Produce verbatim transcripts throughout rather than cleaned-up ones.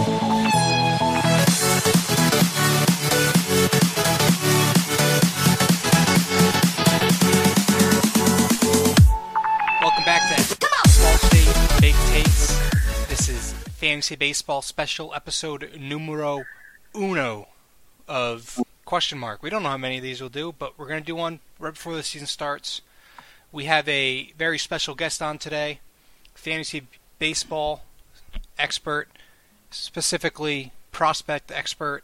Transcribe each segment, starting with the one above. Welcome back to Baseball State Big Takes. This is Fantasy Baseball Special Episode Numero Uno of Question Mark. We don't know how many of these we'll do, but we're going to do one right before the season starts. We have a very special guest on today, fantasy baseball expert, specifically prospect expert,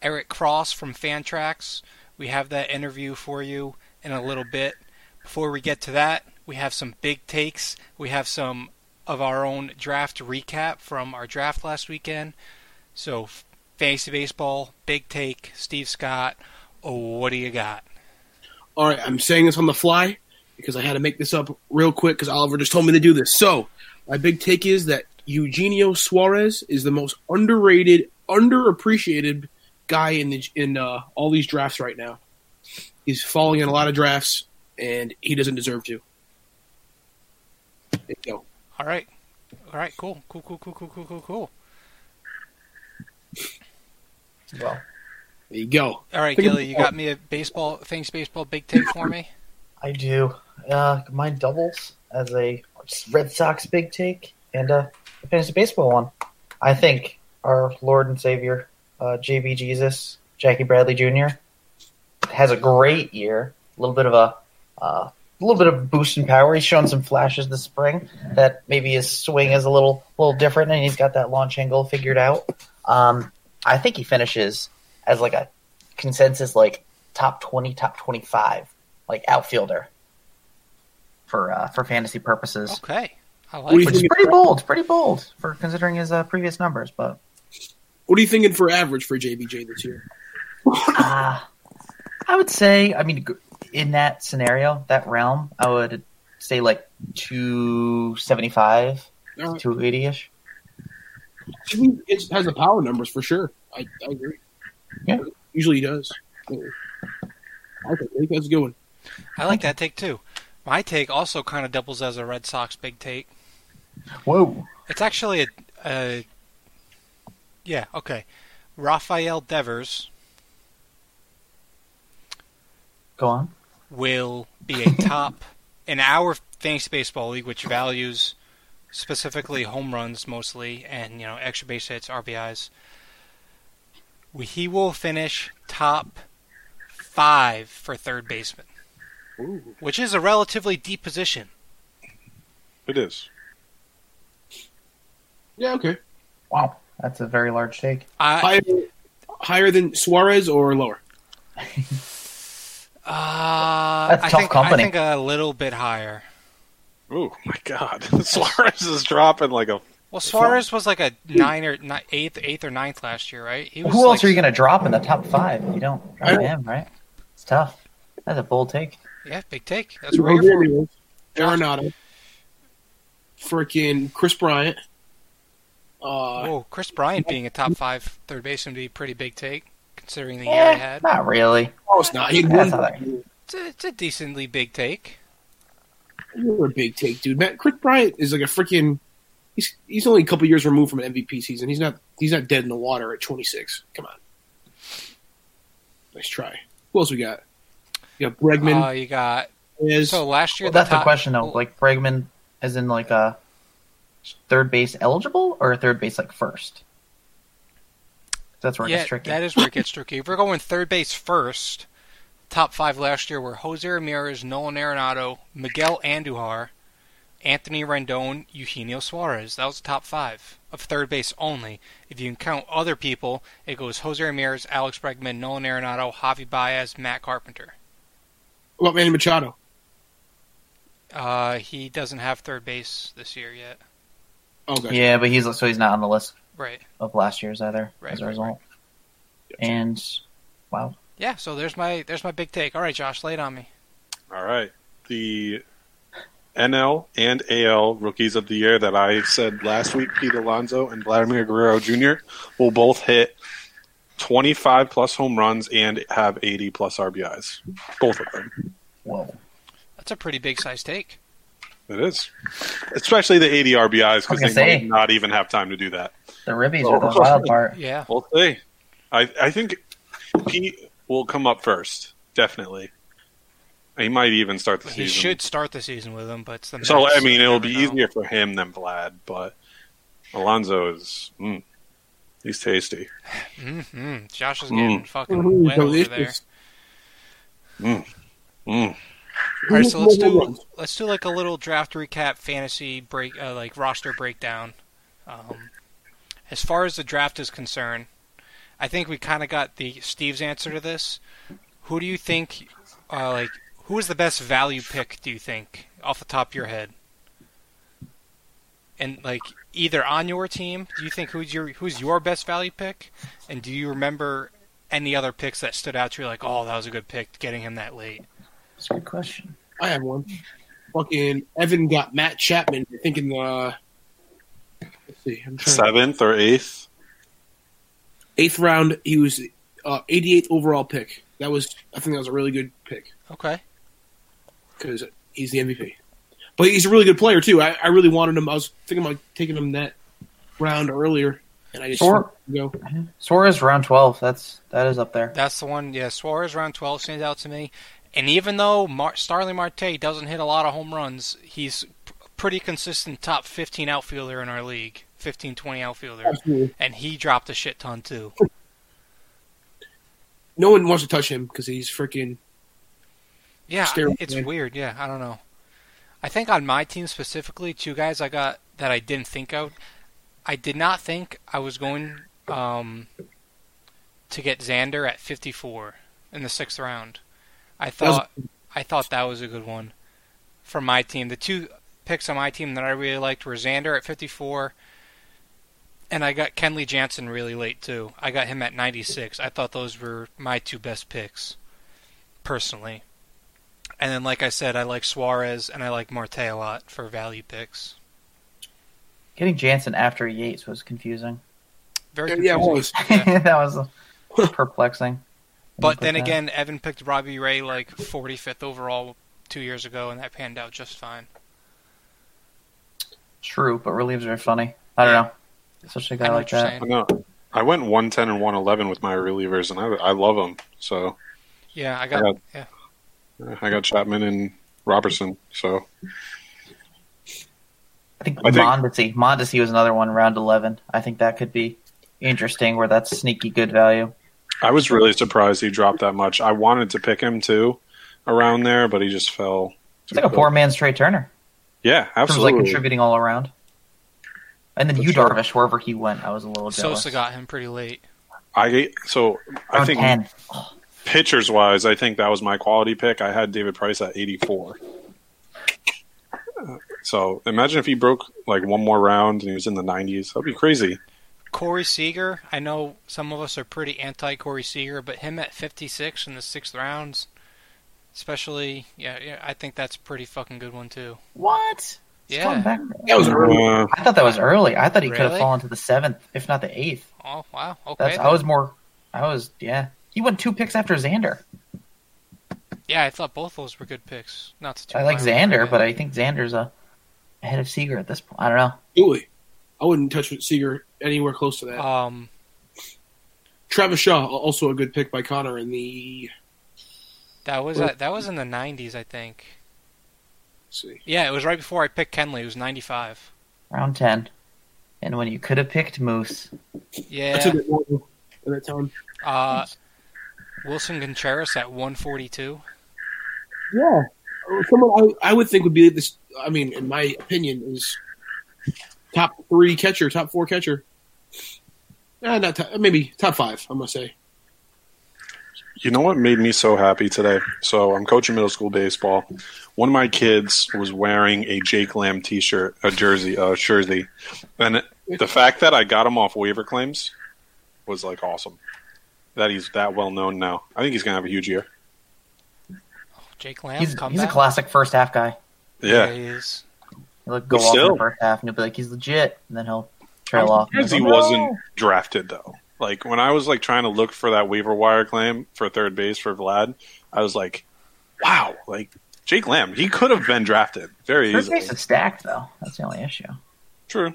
Eric Cross from Fantrax. We have that interview for you in a little bit. Before we get to that, we have some big takes. We have some of our own draft recap from our draft last weekend. So, fantasy baseball, big take, Steve Scott, oh, what do you got? All right, I'm saying this on the fly, because I had to make this up real quick because Oliver just told me to do this. So, my big take is that Eugenio Suarez is the most underrated, underappreciated guy in the, in uh, all these drafts right now. He's falling in a lot of drafts, and he doesn't deserve to. There you go. All right. All right, cool. Cool, cool, cool, cool, cool, cool, cool. Well, there you go. All right, Gilly, you got me a baseball, thanks, baseball big take for me? I do. Uh, mine doubles as a Red Sox big take and a fantasy baseball one. I think our Lord and Savior, uh, J B Jesus, Jackie Bradley Junior, has a great year. A little bit of a, uh, a little bit of boost in power. He's shown some flashes this spring that maybe his swing is a little, little different, and he's got that launch angle figured out. Um, I think he finishes as like a consensus, like top twenty, top twenty-five. Like outfielder for uh, for fantasy purposes. Okay, I like it. Which is pretty bold, pretty bold for considering his uh, previous numbers. But what are you thinking for average for J B J this year? uh, I would say, I mean, in that scenario, that realm, I would say like two seventy five, two eighty ish. It has the power numbers for sure. I, I agree. Yeah, usually he does. I think that's a good one. I like that take, too. My take also kind of doubles as a Red Sox big take. Whoa. It's actually a... a yeah, okay. Rafael Devers... Go on. ...will be a top... in our fantasy baseball league, which values specifically home runs mostly, and, you know, extra base hits, R B Is. He will finish top... five for third baseman. Ooh. Which is a relatively deep position. It is. Yeah, okay. Wow, that's a very large take. Uh, higher, higher than Suarez or lower? uh, that's I tough think, company. I think a little bit higher. Oh, my God. Suarez is dropping like a... Well, Suarez was like a nine or ni- eighth, eighth or ninth last year, right? He was Who else like... are you going to drop in the top five if you don't drop him, right? It's tough. That's a bold take. Yeah, big take. That's where you're from. Arenado. Freaking Chris Bryant. Uh, oh, Chris Bryant being a top five third baseman would be a pretty big take, considering the eh, year he had. Not really. Oh, it's not. He won. It's, a, it's a decently big take. You're a big take, dude. Matt, Chris Bryant is like a freaking. He's he's only a couple years removed from an M V P season. He's not he's not dead in the water at twenty-six. Come on. Nice try. Who else we got? You got Bregman. Uh, you got is, so last year. Well, the that's top, the question though. Like Bregman, as in like a third base eligible or a third base like first. That's where it yeah, gets tricky. That is where it gets tricky. If we're going third base first, top five last year were Jose Ramirez, Nolan Arenado, Miguel Andujar, Anthony Rendon, Eugenio Suarez. That was the top five of third base only. If you can count other people, it goes Jose Ramirez, Alex Bregman, Nolan Arenado, Javi Baez, Matt Carpenter. What about Manny Machado? Uh, he doesn't have third base this year yet. Okay. Yeah, but he's so he's not on the list right. of last year's either right, as a result. Right. And wow. Yeah, so there's my there's my big take. All right, Josh, lay it on me. All right. The N L and A L Rookies of the Year that I said last week, Pete Alonso and Vladimir Guerrero Junior will both hit twenty-five plus home runs and have eighty plus R B Is. Both of them. Whoa. That's a pretty big size take. It is. Especially the eighty R B Is, because they say. might not even have time to do that. The ribbies oh, are the wild part. Yeah. We'll see. I, I think he will come up first, definitely. He might even start the he season. He should start the season with him, but it's the so I mean, it'll be know. easier for him than Vlad. But Alonso is mm, he's tasty. Mm-hmm. Josh is getting mm. fucking mm-hmm. wet over there. Mm. Mm. All right, so let's do let's do like a little draft recap, fantasy break, uh, like roster breakdown. Um, as far as the draft is concerned, I think we kind of got the Steve's answer to this. Who do you think, uh, like? Who is the best value pick, do you think, off the top of your head? And, like, either on your team, do you think who's your who's your best value pick? And do you remember any other picks that stood out to you, like, oh, that was a good pick, getting him that late? That's a good question. I have one. Fucking Evan got Matt Chapman, I think, in the let's see, I'm trying seventh to... or eighth? Eighth round, he was uh, eighty-eighth overall pick. That was, I think that was a really good pick. Okay. Because he's the M V P. But he's a really good player, too. I, I really wanted him. I was thinking about taking him that round earlier. And I just Suarez, go. Suarez round twelve. That's, that is up there. That's the one. Yeah, Suarez round twelve stands out to me. And even though Mar- Starling Marte doesn't hit a lot of home runs, he's p- pretty consistent top fifteen outfielder in our league, fifteen, twenty outfielder. Absolutely. And he dropped a shit ton, too. No one wants to touch him because he's freaking... Yeah, it's man. weird. Yeah, I don't know. I think on my team specifically, two guys I got that I didn't think of. I did not think I was going um, to get Xander at fifty-four in the sixth round. I thought that was... I thought that was a good one for my team. The two picks on my team that I really liked were Xander at fifty-four, and I got Kenley Jansen really late too. I got him at ninety-six. I thought those were my two best picks, personally. And then, like I said, I like Suarez and I like Marte a lot for value picks. Getting Jansen after Yates was confusing. Very confusing. Yeah, it was. Yeah. That was perplexing. But then again, that. Evan picked Robbie Ray like forty-fifth overall two years ago, and that panned out just fine. True, but relievers are funny. I don't know. Especially a guy like that. I know. I went one ten and one eleven with my relievers, and I, I love them. So. Yeah, I got. I got... Yeah. I got Chapman and Robertson, so I think, think... Mondesi. Mondesi was another one, round eleven. I think that could be interesting, where that's sneaky good value. I was really surprised he dropped that much. I wanted to pick him too, around there, but he just fell. It's like a poor man's Trey Turner. Yeah, absolutely. He was like contributing all around. And then you Darvish, sure. wherever he went, I was a little jealous. Sosa got him pretty late. I so I round think. ten. Pitchers-wise, I think that was my quality pick. I had David Price at eighty-four. So imagine if he broke like one more round and he was in the nineties. That would be crazy. Corey Seager, I know some of us are pretty anti-Corey Seager, but him at fifty-six in the sixth rounds, especially, yeah, yeah I think that's a pretty fucking good one too. What? Yeah. Back. That was early. Uh, I thought that was early. I thought he really? could have fallen to the seventh, if not the eighth. Oh, wow. Okay. That's, I was more, I was, yeah. He went two picks after Xander. Yeah, I thought both those were good picks. Not to I like Xander, but I think Xander's uh, ahead of Seager at this point. I don't know. Really? I wouldn't touch Seager anywhere close to that. Um, Travis Shaw, also a good pick by Connor in the... That was at, that was in the nineties, I think. Let's see. Yeah, it was right before I picked Kenley. It was ninety-five. Round ten. And when you could have picked Moose. Yeah. I took it over at that time. Uh... Wilson Contreras at one forty-two. Yeah. Someone I, I would think would be this, I mean, in my opinion, is top three catcher, top four catcher. Eh, not top, maybe top five, I'm going to say. You know what made me so happy today? So I'm coaching middle school baseball. One of my kids was wearing a Jake Lamb t-shirt, a jersey, a jersey. And the fact that I got him off waiver claims was like awesome. That he's that well known now. I think he's gonna have a huge year. Oh, Jake Lamb, he's, he's a classic first half guy. Yeah, yeah he is. He'll go he's off still. in the first half and he'll be like, he's legit, and then he'll trail I'm off. Because he go, wasn't no. drafted though. Like when I was like trying to look for that waiver wire claim for third base for Vlad, I was like, wow, like Jake Lamb, he could have been drafted very First easily. First base is stacked, though. That's the only issue. True.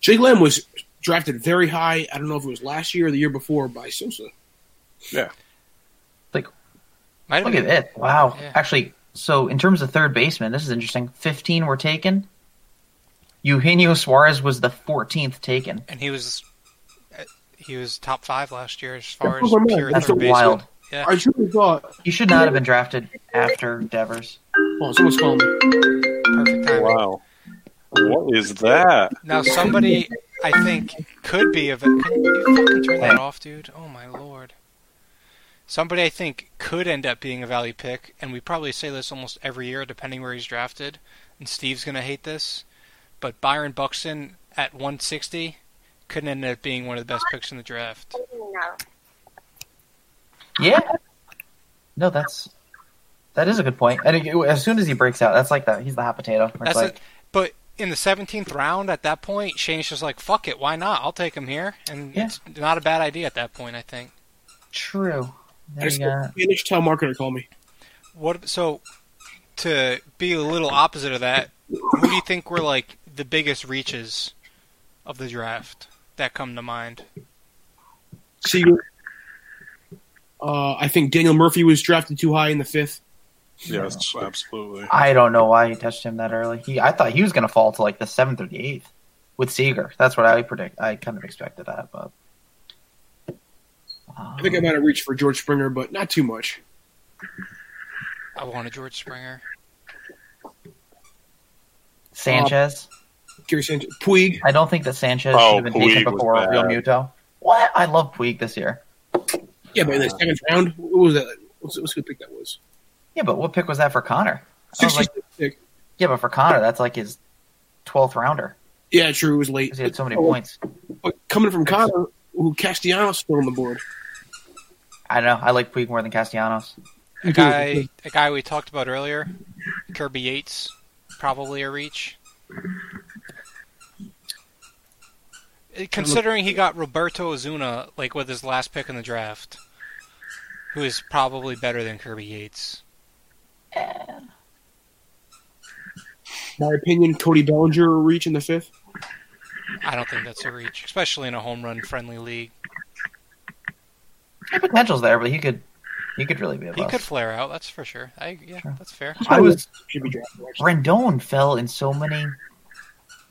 Jake Lamb was drafted very high. I don't know if it was last year or the year before by Sosa. Yeah. Like, Might look at been. it. Wow. Yeah. Actually, so in terms of third baseman, this is interesting. fifteen were taken. Eugenio Suarez was the fourteenth taken. And he was he was top five last year as far as oh, pure That's third baseman. That's wild. Yeah. I truly thought he should not have been drafted after Devers. Oh, someone's calling me. Perfect timing. Wow. What is that? Now somebody, I think, could be of. Can you fucking turn that off, dude? Oh my lord. Somebody I think could end up being a value pick, and we probably say this almost every year, depending where he's drafted. And Steve's gonna hate this, but Byron Buxton at one sixty could end up being one of the best picks in the draft. No. Yeah. No, that's that is a good point. And it, as soon as he breaks out, that's like that. He's the hot potato. That's like, a, but in the seventeenth round, at that point, Shane's just like, "Fuck it, why not? I'll take him here." And yeah. It's not a bad idea at that point, I think. True. There I just got... Spanish town marketer called me. What? So to be a little opposite of that, who do you think were like the biggest reaches of the draft that come to mind? Seager. Uh, I think Daniel Murphy was drafted too high in the fifth. Yes, yeah, absolutely. I don't know why he touched him that early. He, I thought he was going to fall to like the seventh or the eighth with Seager. That's what I predict. I kind of expected that, but um, I think I might have reached for George Springer, but not too much. I wanted George Springer. Sanchez. Uh, Gary Sanchez. Puig. I don't think that Sanchez oh, should have been Puig taken before Real Muto. What? I love Puig this year. Yeah, but in the seventh round, what was that? What's a good pick that was? Yeah, but what pick was that for Connor? sixty-six like, pick. Yeah, but for Connor, that's like his twelfth rounder. Yeah, true. It was late. He had so many oh, points. But coming from Connor, who Castellanos still on the board. I don't know. I like Puig more than Castellanos. A guy, a guy we talked about earlier, Kirby Yates, probably a reach. Considering he got Roberto Osuna like with his last pick in the draft, who is probably better than Kirby Yates. Yeah. My opinion, Cody Bellinger a reach in the fifth? I don't think that's a reach, especially in a home run friendly league. The potential's there, but he could he could really be a bust. He could flare out, that's for sure. I, yeah, sure. That's fair. I was should be drafted. Rendon fell in so many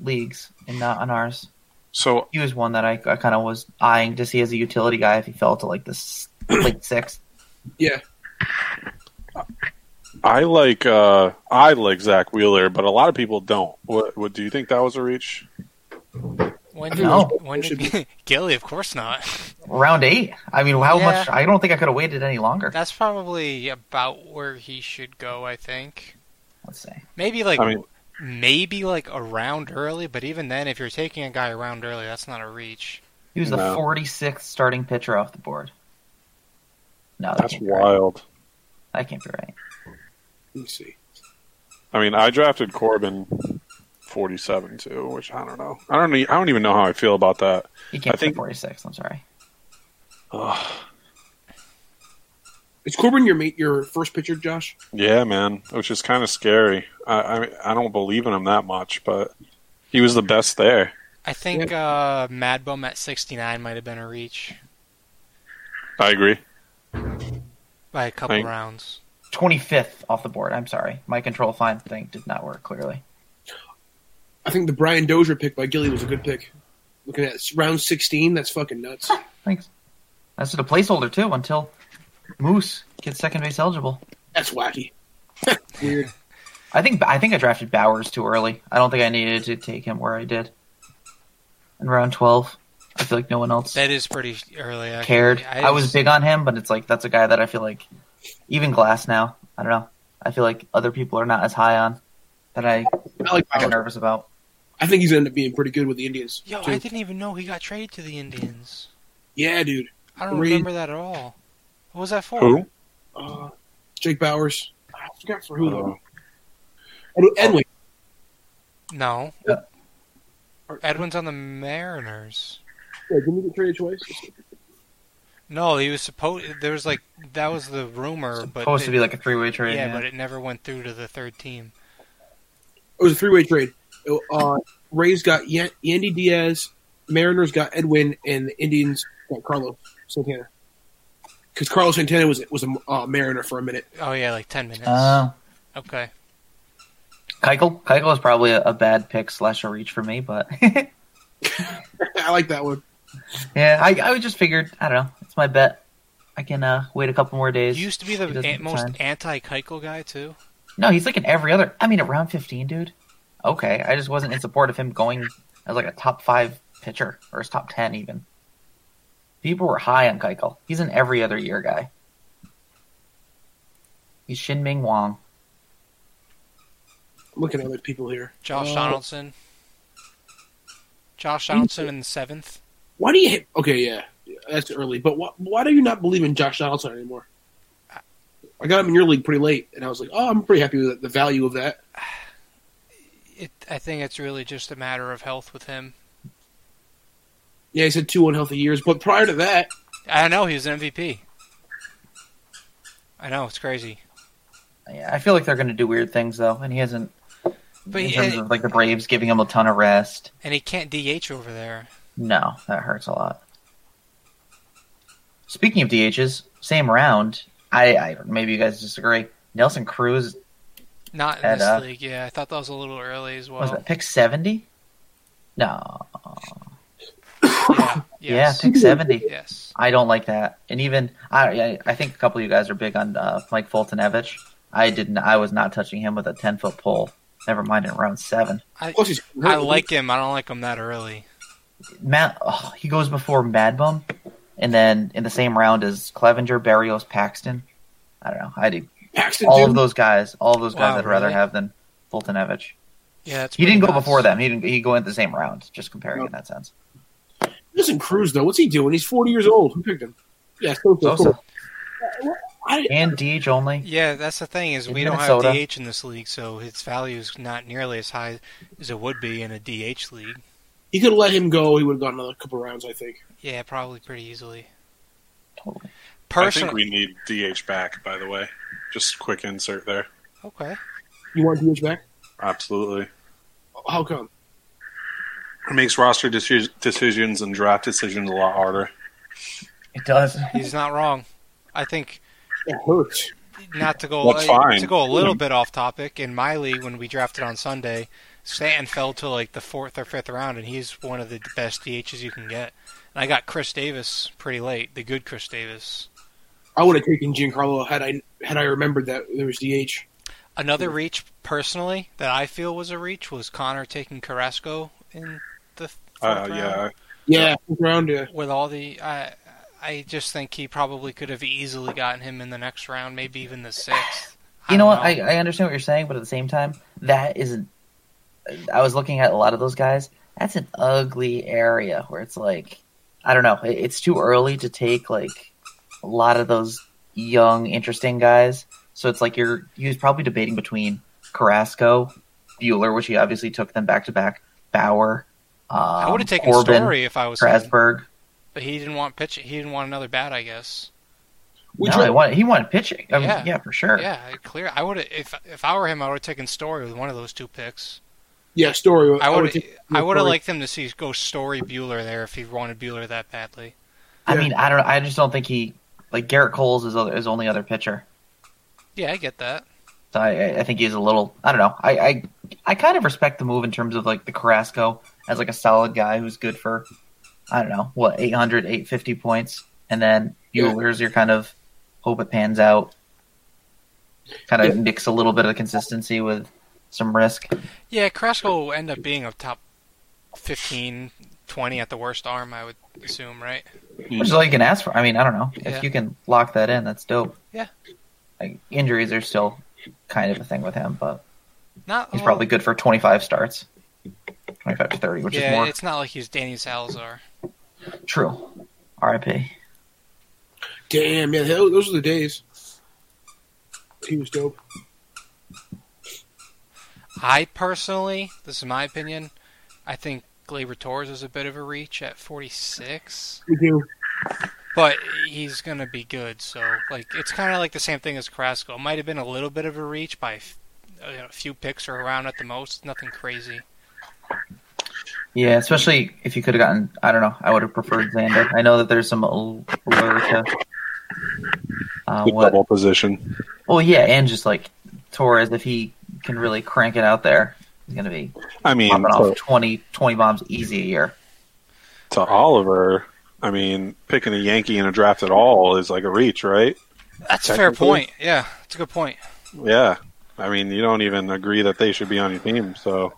leagues and not on ours. So he was one that I, I kind of was eyeing to see as a utility guy if he fell to like this late sixth. Yeah, I like uh, I like Zach Wheeler, but a lot of people don't. What, what do you think that was a reach? When did, no. when did Gilly? Of course not. Round eight. I mean, how yeah. much? I don't think I could have waited any longer. That's probably about where he should go. I think. Let's see. Maybe like. I mean, Maybe like a round early, but even then, if you're taking a guy around early, that's not a reach. He was no. the forty-sixth starting pitcher off the board. No, that that's can't be wild. Right. That can't be right. Let me see. I mean, I drafted Corbin forty-seven too, which I don't know. I don't. I don't even know how I feel about that. He can't I think forty-six. I'm sorry. Uh, Is Corbin your mate, your first pitcher, Josh? Yeah, man, which is kind of scary. I, I I don't believe in him that much, but he was the best there. I think yeah. uh, Mad Bum at sixty-nine might have been a reach. I agree. By a couple Thank. rounds. twenty-fifth off the board. I'm sorry. My control find thing did not work clearly. I think the Brian Dozier pick by Gilly was a good pick. Looking at round sixteen, that's fucking nuts. Huh, thanks. That's a placeholder, too, until... Moose gets second base eligible. That's wacky. Weird. I think I think I drafted Bowers too early. I don't think I needed to take him where I did. In round twelve, I feel like no one else. That is pretty early. I cared. I, I was just... big on him, but it's like that's a guy that I feel like even Glass now. I don't know. I feel like other people are not as high on that. I I like I'm nervous about. I think he's ended up being pretty good with the Indians. Yo, too. I didn't even know he got traded to the Indians. Yeah, dude. I don't Reed. remember that at all. What was that for? Who? Uh, Jake Bowers. I forgot for who, though. Edwin. Edwin. No. Yeah. Edwin's on the Mariners. Yeah, didn't he get traded twice? No, he was supposed. There was like that was the rumor, supposed but supposed to be like a three-way trade. Yeah, yeah, but it never went through to the third team. It was a three-way trade. It, uh, Rays got y- Yandy Diaz, Mariners got Edwin, and the Indians got Carlos Santana. Because Carlos Santana was was a uh, Mariner for a minute. Oh yeah, like ten minutes. Uh, okay. Keuchel Keuchel is probably a, a bad pick slash a reach for me, but I like that one. Yeah, I I just figured I don't know. It's my bet. I can uh, wait a couple more days. You used to be the an- most anti-Keuchel guy too. No, he's like in every other. I mean, at round fifteen, dude. Okay, I just wasn't in support of him going as like a top five pitcher or his top ten even. People were high on Keuchel. He's an every other year guy. He's Shin Ming Wong. Look at other people here. Josh uh, Donaldson. Josh Donaldson in the seventh. Why do you hit? Okay, yeah, that's early. But why, why do you not believe in Josh Donaldson anymore? I got him in your league pretty late, and I was like, oh, I'm pretty happy with the value of that. It, I think it's really just a matter of health with him. Yeah, he said two unhealthy years, but prior to that... I know, he was an M V P. I know, it's crazy. Yeah, I feel like they're going to do weird things, though, and he hasn't... But in terms he, of like the Braves giving him a ton of rest. And he can't D H over there. No, that hurts a lot. Speaking of D Hs, same round, I, I maybe you guys disagree, Nelson Cruz... Not in this up. league, yeah. I thought that was a little early as well. Was that pick seventy? No... Yeah, yes. yeah, pick seventy. Yes, I don't like that. And even I, I think a couple of you guys are big on uh, Mike Fultonevich. I didn't. I was not touching him with a ten foot pole. Never mind in round seven. I, I like him. I don't like him that early. Matt, oh, he goes before Mad Bum, and then in the same round as Clevenger, Berrios, Paxton. I don't know. I do. Paxton, all dude. of those guys. All of those guys wow, I'd rather really? have than Fultonevich. Yeah, that's he didn't nuts. go before them. He didn't. He go in the same round. Just comparing nope. in that sense. Listen, Cruz, though, what's he doing? He's forty years old. Who picked him? Yeah, Sosa. Sosa. And D H only. Yeah, that's the thing is in we Minnesota. don't have D H in this league, so his value is not nearly as high as it would be in a D H league. You could have let him go. He would have gotten another couple rounds, I think. Yeah, probably pretty easily. Totally. Person- I think we need D H back, by the way. Just quick insert there. Okay. You want D H back? Absolutely. How come? It makes roster deci- decisions and draft decisions a lot harder. It does. He's not wrong. I think it hurts. Not to go uh, to go a little bit off topic. In my league, when we drafted on Sunday, Stanton fell to like the fourth or fifth round, and he's one of the best D Hs you can get. And I got Chris Davis pretty late, the good Chris Davis. I would have taken Giancarlo had I had I remembered that there was D H. Another reach, personally, that I feel was a reach was Connor taking Carrasco in. The uh, yeah, yeah, round, yeah. With all the, I, I just think he probably could have easily gotten him in the next round, maybe even the sixth. You know what? Know. I, I understand what you're saying, but at the same time, that isn't. I was looking at a lot of those guys. That's an ugly area where it's like, I don't know. It, it's too early to take like a lot of those young, interesting guys. So it's like you're you're probably debating between Carrasco, Bueller, which he obviously took them back to back, Bauer. Um, I would have taken Corbin, Story if I was Strasburg, but he didn't want pitching. He didn't want another bat, I guess. No, he wanted, he wanted pitching. I mean, yeah. yeah, for sure. Yeah, clear. I would have if if I were him, I would have taken Story with one of those two picks. Yeah, Story. I would. I would have liked them to see go Story Bueller there if he wanted Bueller that badly. I yeah. mean, I don't. I just don't think he like Garrett Cole's is other, his only other pitcher. Yeah, I get that. So I, I think he's a little. I don't know. I, I I kind of respect the move in terms of like the Carrasco. As like a solid guy who's good for, I don't know, what, eight hundred, eight fifty points. And then Bueller's yeah. your kind of hope it pans out. Kind of yeah. mix a little bit of consistency with some risk. Yeah, Carrasco will end up being a top fifteen, twenty at the worst arm, I would assume, right? Which is all you can ask for. I mean, I don't know. Yeah. If you can lock that in, that's dope. Yeah. Like, injuries are still kind of a thing with him, but Not, he's well, probably good for twenty-five starts. twenty-five to thirty, which yeah, is more. Yeah, it's not like he's Danny Salazar. True. R I P. Damn, yeah, those are the days. He was dope. I personally, this is my opinion, I think Gleyber Torres is a bit of a reach at forty-six. You do. but he's going to be good. So, like, it's kind of like the same thing as Carrasco. It might have been a little bit of a reach by a few picks or around at the most. Nothing crazy. Yeah, especially if you could have gotten, I don't know, I would have preferred Xander. I know that there's some allure to uh, double position. Well, yeah, and just like Torres, if he can really crank it out there, he's going to be I mean, popping so, off twenty, twenty bombs easy a year. To Oliver, I mean, picking a Yankee in a draft at all is like a reach, right? That's a fair point. Yeah, that's a good point. Yeah. I mean, you don't even agree that they should be on your team, so...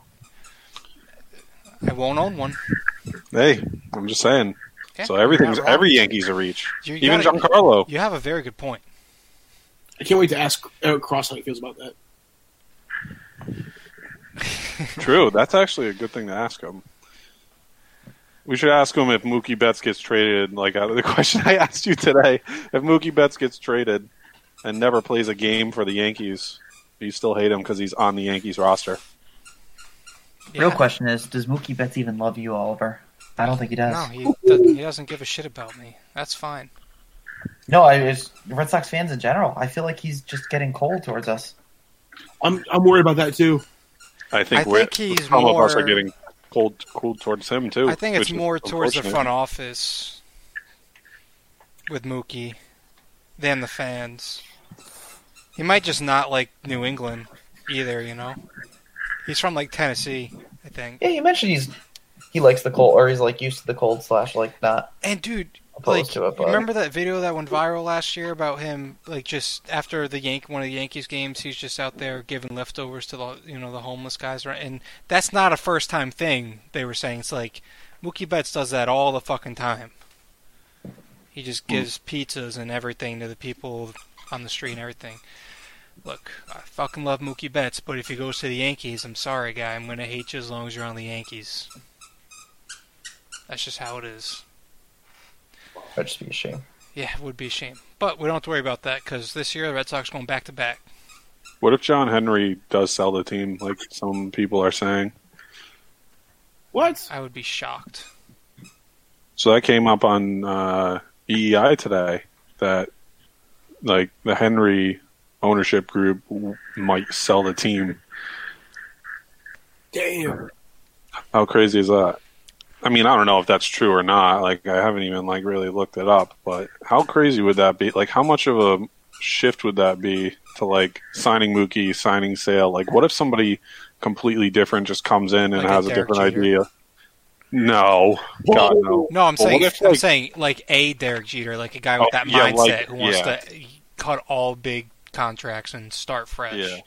I won't own one. Hey, I'm just saying. Okay. So everything's every Yankee's a reach. You, you Even gotta, Giancarlo. You have a very good point. I can't wait to ask Eric Cross how he feels about that. True. That's actually a good thing to ask him. We should ask him if Mookie Betts gets traded, like out of the question I asked you today. If Mookie Betts gets traded and never plays a game for the Yankees, do you still hate him because he's on the Yankees roster? Yeah. Real question is, does Mookie Betts even love you, Oliver? I don't think he does. No, he doesn't, he doesn't give a shit about me. That's fine. No, I just, Red Sox fans in general. I feel like he's just getting cold towards us. I'm I'm worried about that too. I think, I we're, think he's some more, of us are getting cold cold towards him too. I think it's more towards the front office with Mookie than the fans. He might just not like New England either, you know. He's from like Tennessee, I think. Yeah, you mentioned he's he likes the cold, or he's like used to the cold slash like not. And dude, like to it, but... remember that video that went viral last year about him like just after the Yank one of the Yankees games, he's just out there giving leftovers to the you know the homeless guys, right? And that's not a first time thing. They were saying it's like Mookie Betts does that all the fucking time. He just gives pizzas and everything to the people on the street and everything. Look, I fucking love Mookie Betts, but if he goes to the Yankees, I'm sorry, guy. I'm going to hate you as long as you're on the Yankees. That's just how it is. That'd just be a shame. Yeah, it would be a shame. But we don't have to worry about that, because this year the Red Sox are going back-to-back. What if John Henry does sell the team, like some people are saying? What? I would be shocked. So that came up on uh, E E I today, that like the Henry... ownership group might sell the team. Damn. How crazy is that? I mean, I don't know if that's true or not. Like, I haven't even, like, really looked it up. But how crazy would that be? Like, how much of a shift would that be to, like, signing Mookie, signing Sale? Like, what if somebody completely different just comes in and like has a, a different Jeter. Idea? No. God, no. No, I'm, saying, if, I'm like, saying, like, a Derek Jeter, like a guy with oh, that yeah, mindset like, who wants yeah. to cut all big contracts and start fresh. Yeah,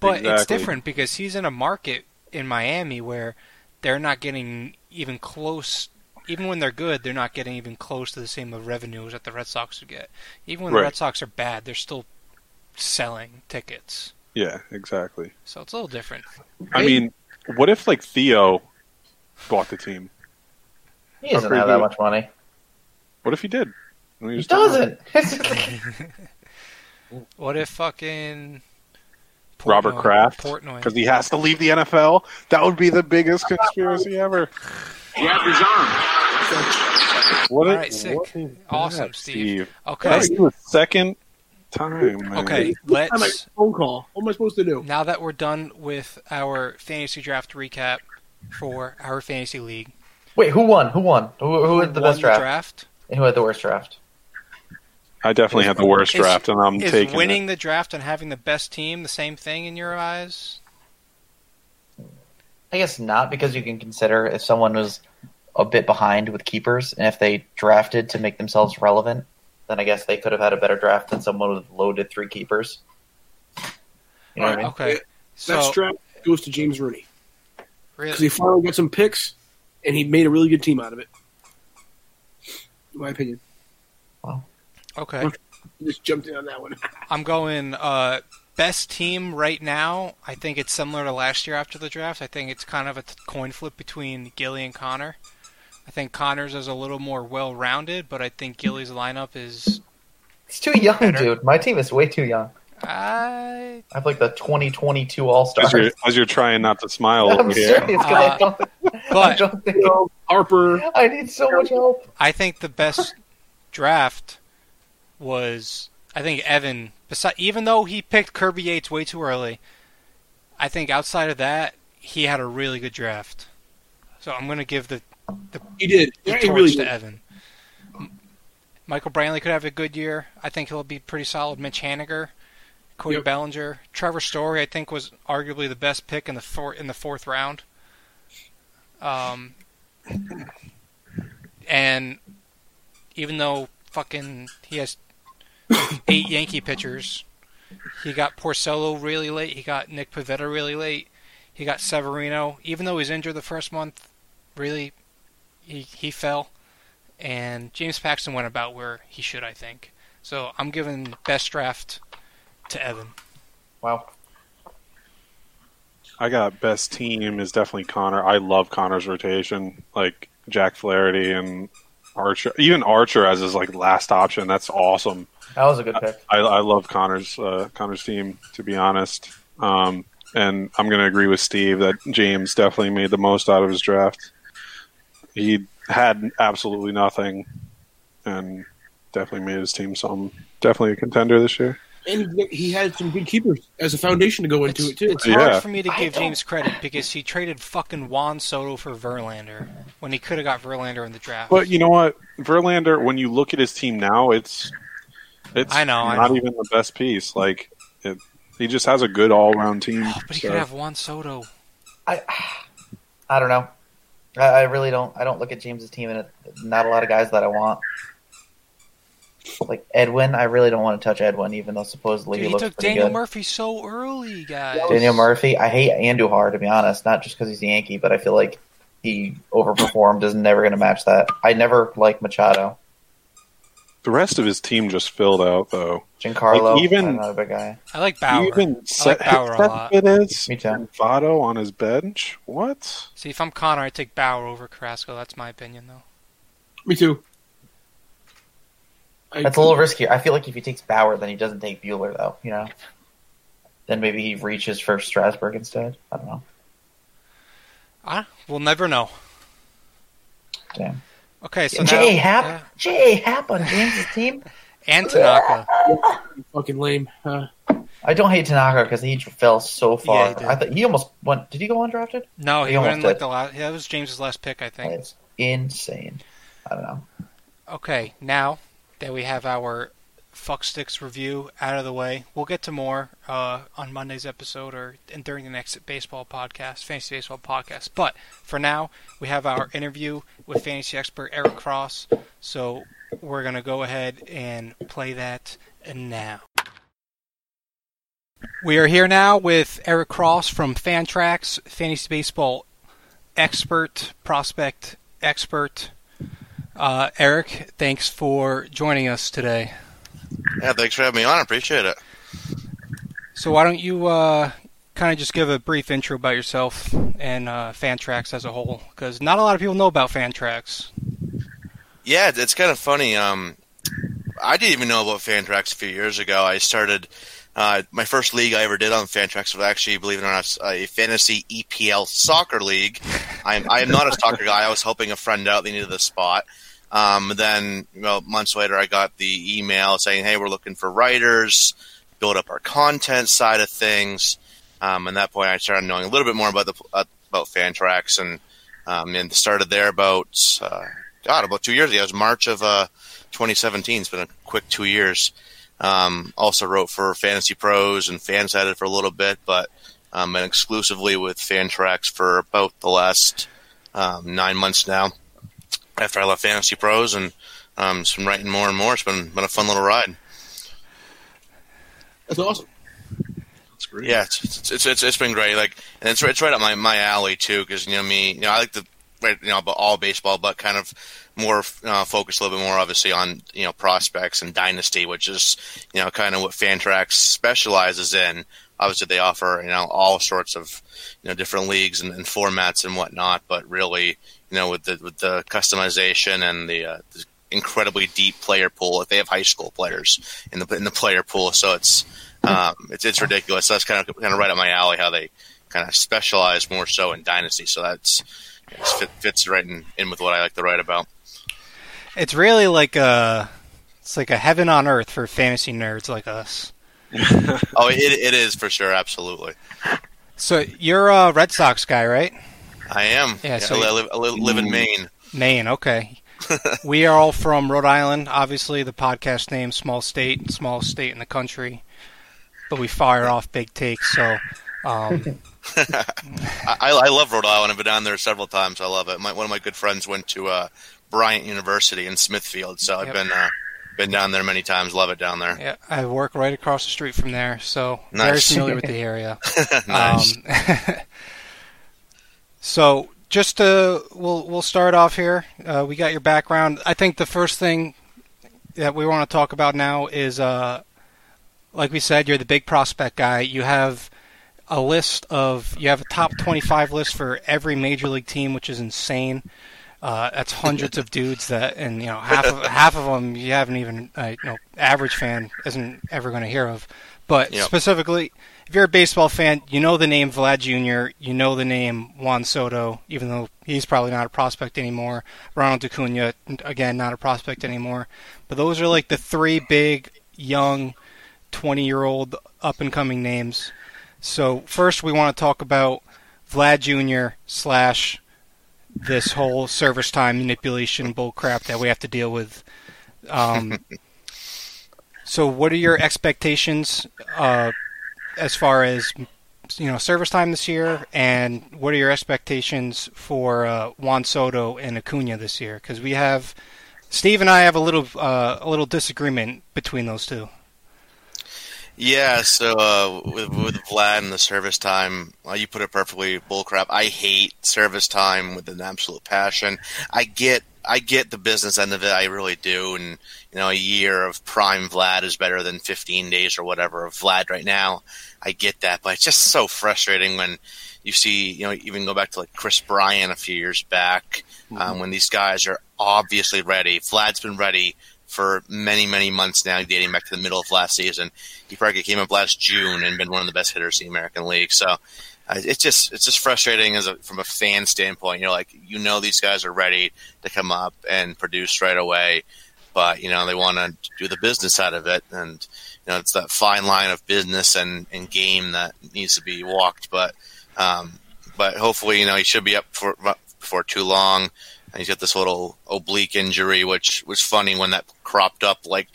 but exactly. It's different because he's in a market in Miami where they're not getting even close. Even when they're good, they're not getting even close to the same of revenues that the Red Sox would get. Even when right. the Red Sox are bad, they're still selling tickets. Yeah, exactly. So it's a little different. I hey. mean, what if like Theo bought the team? He doesn't have that good. much money. What if he did? I mean, he, he doesn't. What if fucking Portnoy, Robert Kraft? Because he has to leave the N F L. That would be the biggest conspiracy ever. Yeah, he's on. What All right, is, sick. What is awesome, that, Steve? Steve. Okay, that's the second time. Man. Okay, let's phone call. What am I supposed to do now that we're done with our fantasy draft recap for our fantasy league? Wait, who won? Who won? Who, who had the won best draft? draft? And who had the worst draft? I definitely is, had the worst is, draft, and I'm is taking winning it. The draft and having the best team the same thing in your eyes? I guess not, because you can consider if someone was a bit behind with keepers, and if they drafted to make themselves relevant, then I guess they could have had a better draft than someone with loaded three keepers. You know what I mean? Okay. So, next draft goes to James Rooney. Really? Because he finally got some picks, and he made a really good team out of it. In my opinion. Wow. Okay. Just jumped in on that one. I'm going uh, best team right now. I think it's similar to last year after the draft. I think it's kind of a coin flip between Gilly and Connor. I think Connor's is a little more well-rounded, but I think Gilly's lineup is... It's too young, better. dude. My team is way too young. I I have like the twenty twenty-two All-Stars. As you're, as you're trying not to smile I'm over serious, here. Uh, I don't, but, I don't think... Harper. I need so much help. I think the best... draft was, I think, Evan. Even though he picked Kirby Yates way too early, I think outside of that, he had a really good draft. So I'm going to give the, the, he did. the torch really to did. Evan. Michael Brantley could have a good year. I think he'll be pretty solid. Mitch Haniger, Cody yep. Bellinger, Trevor Story, I think, was arguably the best pick in the four, in the fourth round. Um, and even though fucking he has eight Yankee pitchers, he got Porcello really late. He got Nick Pivetta really late. He got Severino, even though he was injured the first month. Really, he he fell. And James Paxton went about where he should, I think. So I'm giving best draft to Evan. Wow. I got best team is definitely Connor. I love Connor's rotation, like Jack Flaherty and Archer. Even Archer as his like last option. That's awesome. That was a good pick. I, I love Connor's uh, Connor's team, to be honest. Um, and I'm going to agree with Steve that James definitely made the most out of his draft. He had absolutely nothing and definitely made his team some. Definitely a contender this year. And he had some good keepers as a foundation to go into it's, it, too. It's hard yeah. for me to give James credit because he traded fucking Juan Soto for Verlander when he could have got Verlander in the draft. But you know what? Verlander, when you look at his team now, it's it's I know, not I know. even the best piece. Like it, he just has a good all-round team. Oh, but he so. could have Juan Soto. I I don't know. I, I really don't. I don't look at James's team, and it, not a lot of guys that I want. Like Edwin, I really don't want to touch Edwin, even though supposedly Dude, he, he looks pretty good. He took Daniel Murphy so early, guys. Daniel Murphy, I hate Andujar, to be honest, not just because he's a Yankee, but I feel like he overperformed, is never going to match that. I never liked Machado. The rest of his team just filled out, though. Giancarlo, like even, I'm not a big guy. I like Bauer. Even set, I like Bauer a lot. It is, Me too. Votto on his bench? What? See, if I'm Connor, I take Bauer over Carrasco. That's my opinion, though. Me too. I That's do. a little riskier. I feel like if he takes Bauer, then he doesn't take Buehler, though. You know, then maybe he reaches for Strasburg instead. I don't know. Ah, we'll never know. Damn. Okay, so J A. Happ, J A. Happ on James's team, and Tanaka. Fucking lame. Huh? I don't hate Tanaka because he fell so far. Yeah, he I thought he almost went. Did he go undrafted? No, he, he went in like the last. Yeah, that was James's last pick, I think. It's insane. I don't know. Okay, now that we have our Fucksticks review out of the way, we'll get to more uh, on Monday's episode or and during the next baseball podcast, Fantasy Baseball Podcast. But for now, we have our interview with fantasy expert Eric Cross. So we're going to go ahead and play that now. We are here now with Eric Cross from Fantrax, fantasy baseball expert, prospect expert. Uh, Eric, thanks for joining us today. Yeah, thanks for having me on. I appreciate it. So why don't you uh, kind of just give a brief intro about yourself and uh, Fantrax as a whole? Because not a lot of people know about Fantrax. Yeah, it's kind of funny. Um, I didn't even know about Fantrax a few years ago. I started uh, – my first league I ever did on Fantrax was actually, believe it or not, a fantasy E P L soccer league. I am, I am not a soccer guy. I was helping a friend out. They needed the spot. Um, then, you know, months later, I got the email saying, hey, we're looking for writers, build up our content side of things. Um, and at that point, I started knowing a little bit more about the uh, about Fantrax and um, and started there about, uh, God, about two years ago. It was March of uh, twenty seventeen. It's been a quick two years. Um, also wrote for Fantasy Pros and Fansided for a little bit, but um, been exclusively with Fantrax for about the last um, nine months now. After I left Fantasy Pros, and um, some writing more and more. It's been been a fun little ride. That's awesome. That's great. Yeah, it's it's it's, it's been great. Like, and it's it's right up my, my alley too, because you know me, you know I like the you know about all baseball, but kind of more uh, focused a little bit more, obviously, on you know prospects and dynasty, which is you know kind of what Fantrax specializes in. Obviously, they offer you know all sorts of you know different leagues and, and formats and whatnot, but really. You know, with the with the customization and the, uh, the incredibly deep player pool, they have high school players in the in the player pool, so it's um, it's it's ridiculous. So that's kind of kind of right up my alley how they kind of specialize more so in dynasty. So that's it fits right in, in with what I like to write about. It's really like a It's like a heaven on earth for fantasy nerds like us. oh, it it is for sure, absolutely. So you're a Red Sox guy, right? I am. Yeah, yeah, so I live, I live in Maine. Maine, okay. We are all from Rhode Island, obviously. The podcast name, small state, small state in the country. But we fire off big takes, so... Um, I, I love Rhode Island. I've been down there several times. I love it. My, one of my good friends went to uh, Bryant University in Smithfield, so I've yep. been uh, been down there many times. Love it down there. Yeah, I work right across the street from there, so nice. Very familiar with the area. nice. Um, so just to, we'll we'll start off here. Uh, we got your background. I think the first thing that we want to talk about now is, uh, like we said, you're the big prospect guy. You have a list of, you have a top twenty-five list for every major league team, which is insane. Uh, that's hundreds of dudes that, and you know, half of, half of them you haven't even, uh, you know, average fan isn't ever going to hear of. But yep. specifically, if you're a baseball fan, you know the name Vlad Junior, you know the name Juan Soto, even though he's probably not a prospect anymore. Ronald Acuña, again, not a prospect anymore. But those are like the three big, young, twenty-year-old, up-and-coming names. So first we want to talk about Vlad Junior slash this whole service time manipulation bull crap that we have to deal with. Um, so what are your expectations uh, as far as, you know, service time this year, and what are your expectations for uh, Juan Soto and Acuña this year? Because we have Steve and I have a little uh, a little disagreement between those two. Yeah, so uh, with, with Vlad and the service time, uh, you put it perfectly, bullcrap. I hate service time with an absolute passion. I get I get the business end of it, I really do, and you know, a year of prime Vlad is better than fifteen days or whatever of Vlad right now. I get that, but it's just so frustrating when you see, you know, even go back to like Chris Bryant a few years back, mm-hmm. um, when these guys are obviously ready. Vlad's been ready for many, many months now, dating back to the middle of last season. He probably came up last June and been one of the best hitters in the American League. So uh, it's just it's just frustrating as a, from a fan standpoint. You're like, you know these guys are ready to come up and produce right away, but, you know, they want to do the business out of it. And, you know, it's that fine line of business and, and game that needs to be walked. But um, but hopefully, you know, he should be up for, for too long. And he's got this little oblique injury, which was funny when that cropped up. Like,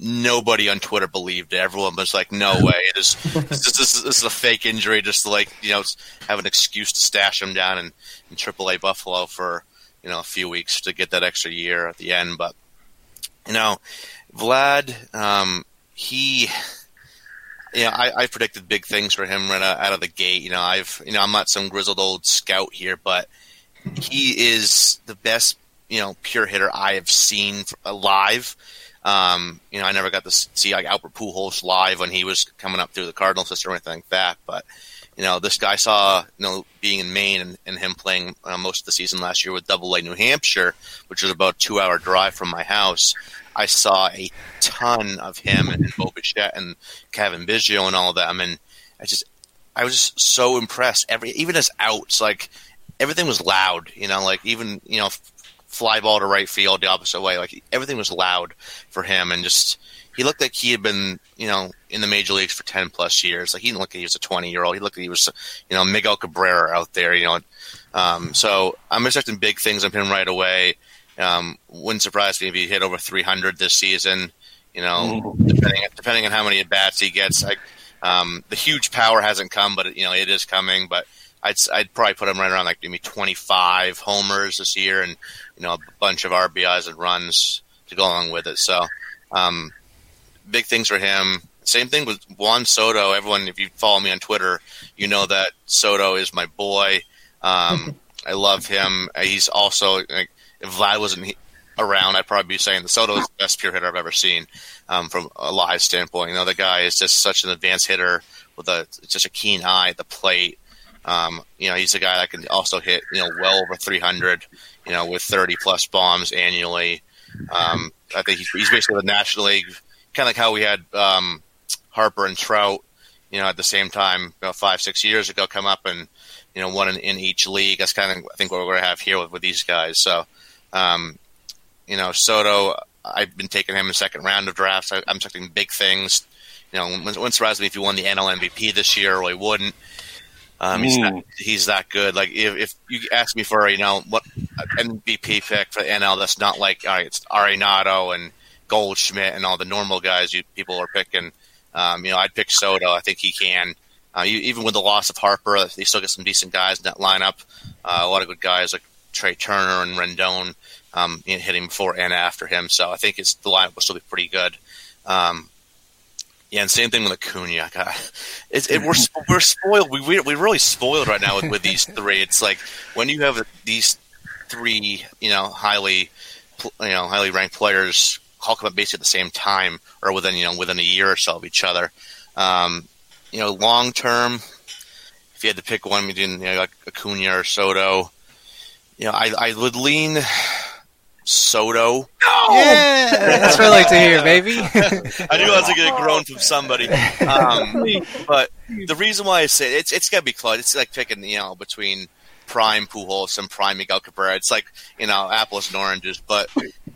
nobody on Twitter believed it. Everyone was like, no way. It is, this, this, this is a fake injury just to, like, you know, have an excuse to stash him down in, in triple A Buffalo for, you know, a few weeks to get that extra year at the end. But, you know, Vlad, um, he... Yeah, you know, I, I predicted big things for him right out of the gate. You know, I've, you know, I'm not some grizzled old scout here, but he is the best, you know, pure hitter I have seen live. Um, you know, I never got to see like Albert Pujols live when he was coming up through the Cardinal system or anything like that. But, you know, this guy saw, you know, being in Maine and, and him playing uh, most of the season last year with Double A New Hampshire, which was about a two-hour drive from my house. I saw a ton of him and Bo Bichette and Kevin Biggio and all of them. And I just, I was just so impressed. Every, even his outs, like, everything was loud, you know, like even, you know, fly ball to right field the opposite way. Like everything was loud for him. And just, he looked like he had been, you know, in the major leagues for ten plus years. Like he didn't look like he was a twenty year old. He looked like he was, you know, Miguel Cabrera out there, you know. Um, so I'm expecting big things of him right away. Um, wouldn't surprise me if he hit over three hundred this season, you know, depending, depending on how many at bats he gets. Like, um, the huge power hasn't come, but you know, it is coming, but I'd, I'd probably put him right around like maybe twenty-five homers this year and, you know, a bunch of R B Is and runs to go along with it. So um, big things for him. Same thing with Juan Soto. Everyone, if you follow me on Twitter, you know that Soto is my boy. Um, I love him. He's also, like, if Vlad wasn't around, I'd probably be saying that Soto is the best pure hitter I've ever seen um, from a live standpoint. You know, the guy is just such an advanced hitter with a just a keen eye at the plate. Um, you know, he's a guy that can also hit, you know, well over three hundred, you know, with thirty plus bombs annually. Um, I think he's, he's basically the National League, kind of like how we had um, Harper and Trout, you know, at the same time about five, six years ago, come up and, you know, one in, in each league. That's kind of, I think, what we're going to have here with, with these guys. So, um, you know, Soto, I've been taking him in the second round of drafts. I, I'm expecting big things. You know, it wouldn't surprise me if he won the N L M V P this year, or he wouldn't. Um, he's, that, he's that good. Like if, if you ask me for, you know, what M V P pick for the N L, that's not like all right, it's Arenado and Goldschmidt and all the normal guys you people are picking. Um, you know, I'd pick Soto. I think he can. Uh, you, even with the loss of Harper, they still get some decent guys in that lineup. Uh, a lot of good guys like Trey Turner and Rendon um, hitting before and after him. So I think it's the lineup will still be pretty good. Um, yeah, and same thing with Acuna. God, it's, it, we're we're spoiled. We we we're really spoiled right now with, with these three. It's like when you have these three, you know, highly, you know, highly ranked players all come up basically at the same time or within you know within a year or so of each other. Um, you know, long term, if you had to pick one between you know, like Acuna or Soto, you know, I I would lean Soto. No! Yeah, that's what I like to hear, baby. I knew I was going to groan from somebody. Um, but the reason why I say it, it's it's got to be close. It's like picking, you know, between prime Pujols and prime Miguel Cabrera. It's like, you know, apples and oranges. But,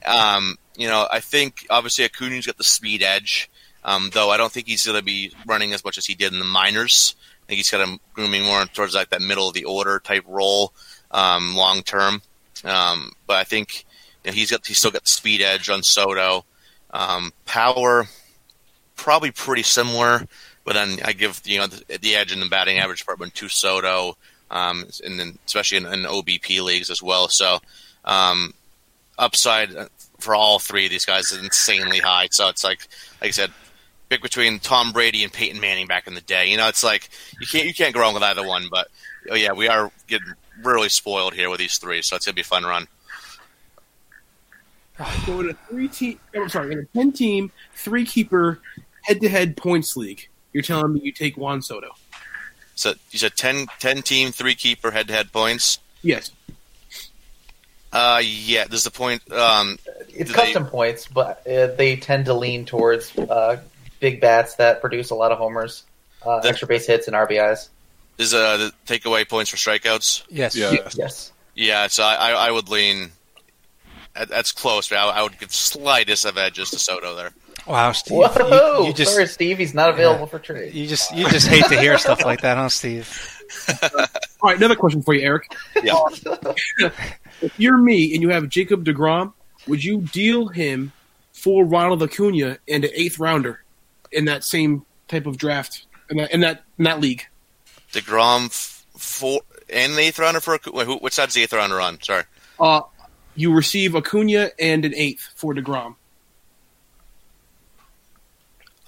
um, you know, I think obviously Acuna's got the speed edge, um, though I don't think he's going to be running as much as he did in the minors. I think he's kind of grooming more towards like that middle of the order type role um, long term. Um, but I think You know, he's got he's still got the speed edge on Soto. Um, power, probably pretty similar, but then I give you know the, the edge in the batting average department to Soto, um, and then especially in, in O B P leagues as well. So um, upside for all three of these guys is insanely high. So it's like like I said, pick between Tom Brady and Peyton Manning back in the day. You know, it's like you can't you can't go wrong with either one. But oh yeah, we are getting really spoiled here with these three. So it's gonna be a fun run. So in a three team, I'm sorry, in a ten team, three keeper, head to head points league, you're telling me you take Juan Soto. So you said ten, ten team, three keeper, head to head points. Yes. Uh, yeah. There's the point. Um, it's custom they, points, but uh, they tend to lean towards uh, big bats that produce a lot of homers, uh, the, extra base hits, and R B Is. Is uh the takeaway points for strikeouts? Yes. Yeah. Yes. Yeah. So I, I, I would lean. That's close. Right? I would give slightest of edges to Soto there. Wow, Steve! Whoa, you, you just, sorry, Steve. He's not available yeah. for trade. You just you just hate to hear stuff like that, huh, Steve? All right, another question for you, Eric. Yeah. If you're me and you have Jacob DeGrom, would you deal him for Ronald Acuna and an eighth rounder in that same type of draft in that in that, in that league? DeGrom f- for and the eighth rounder for Acuna. Who, which side's the eighth rounder on? Sorry. Uh. You receive Acuna and an eighth for DeGrom.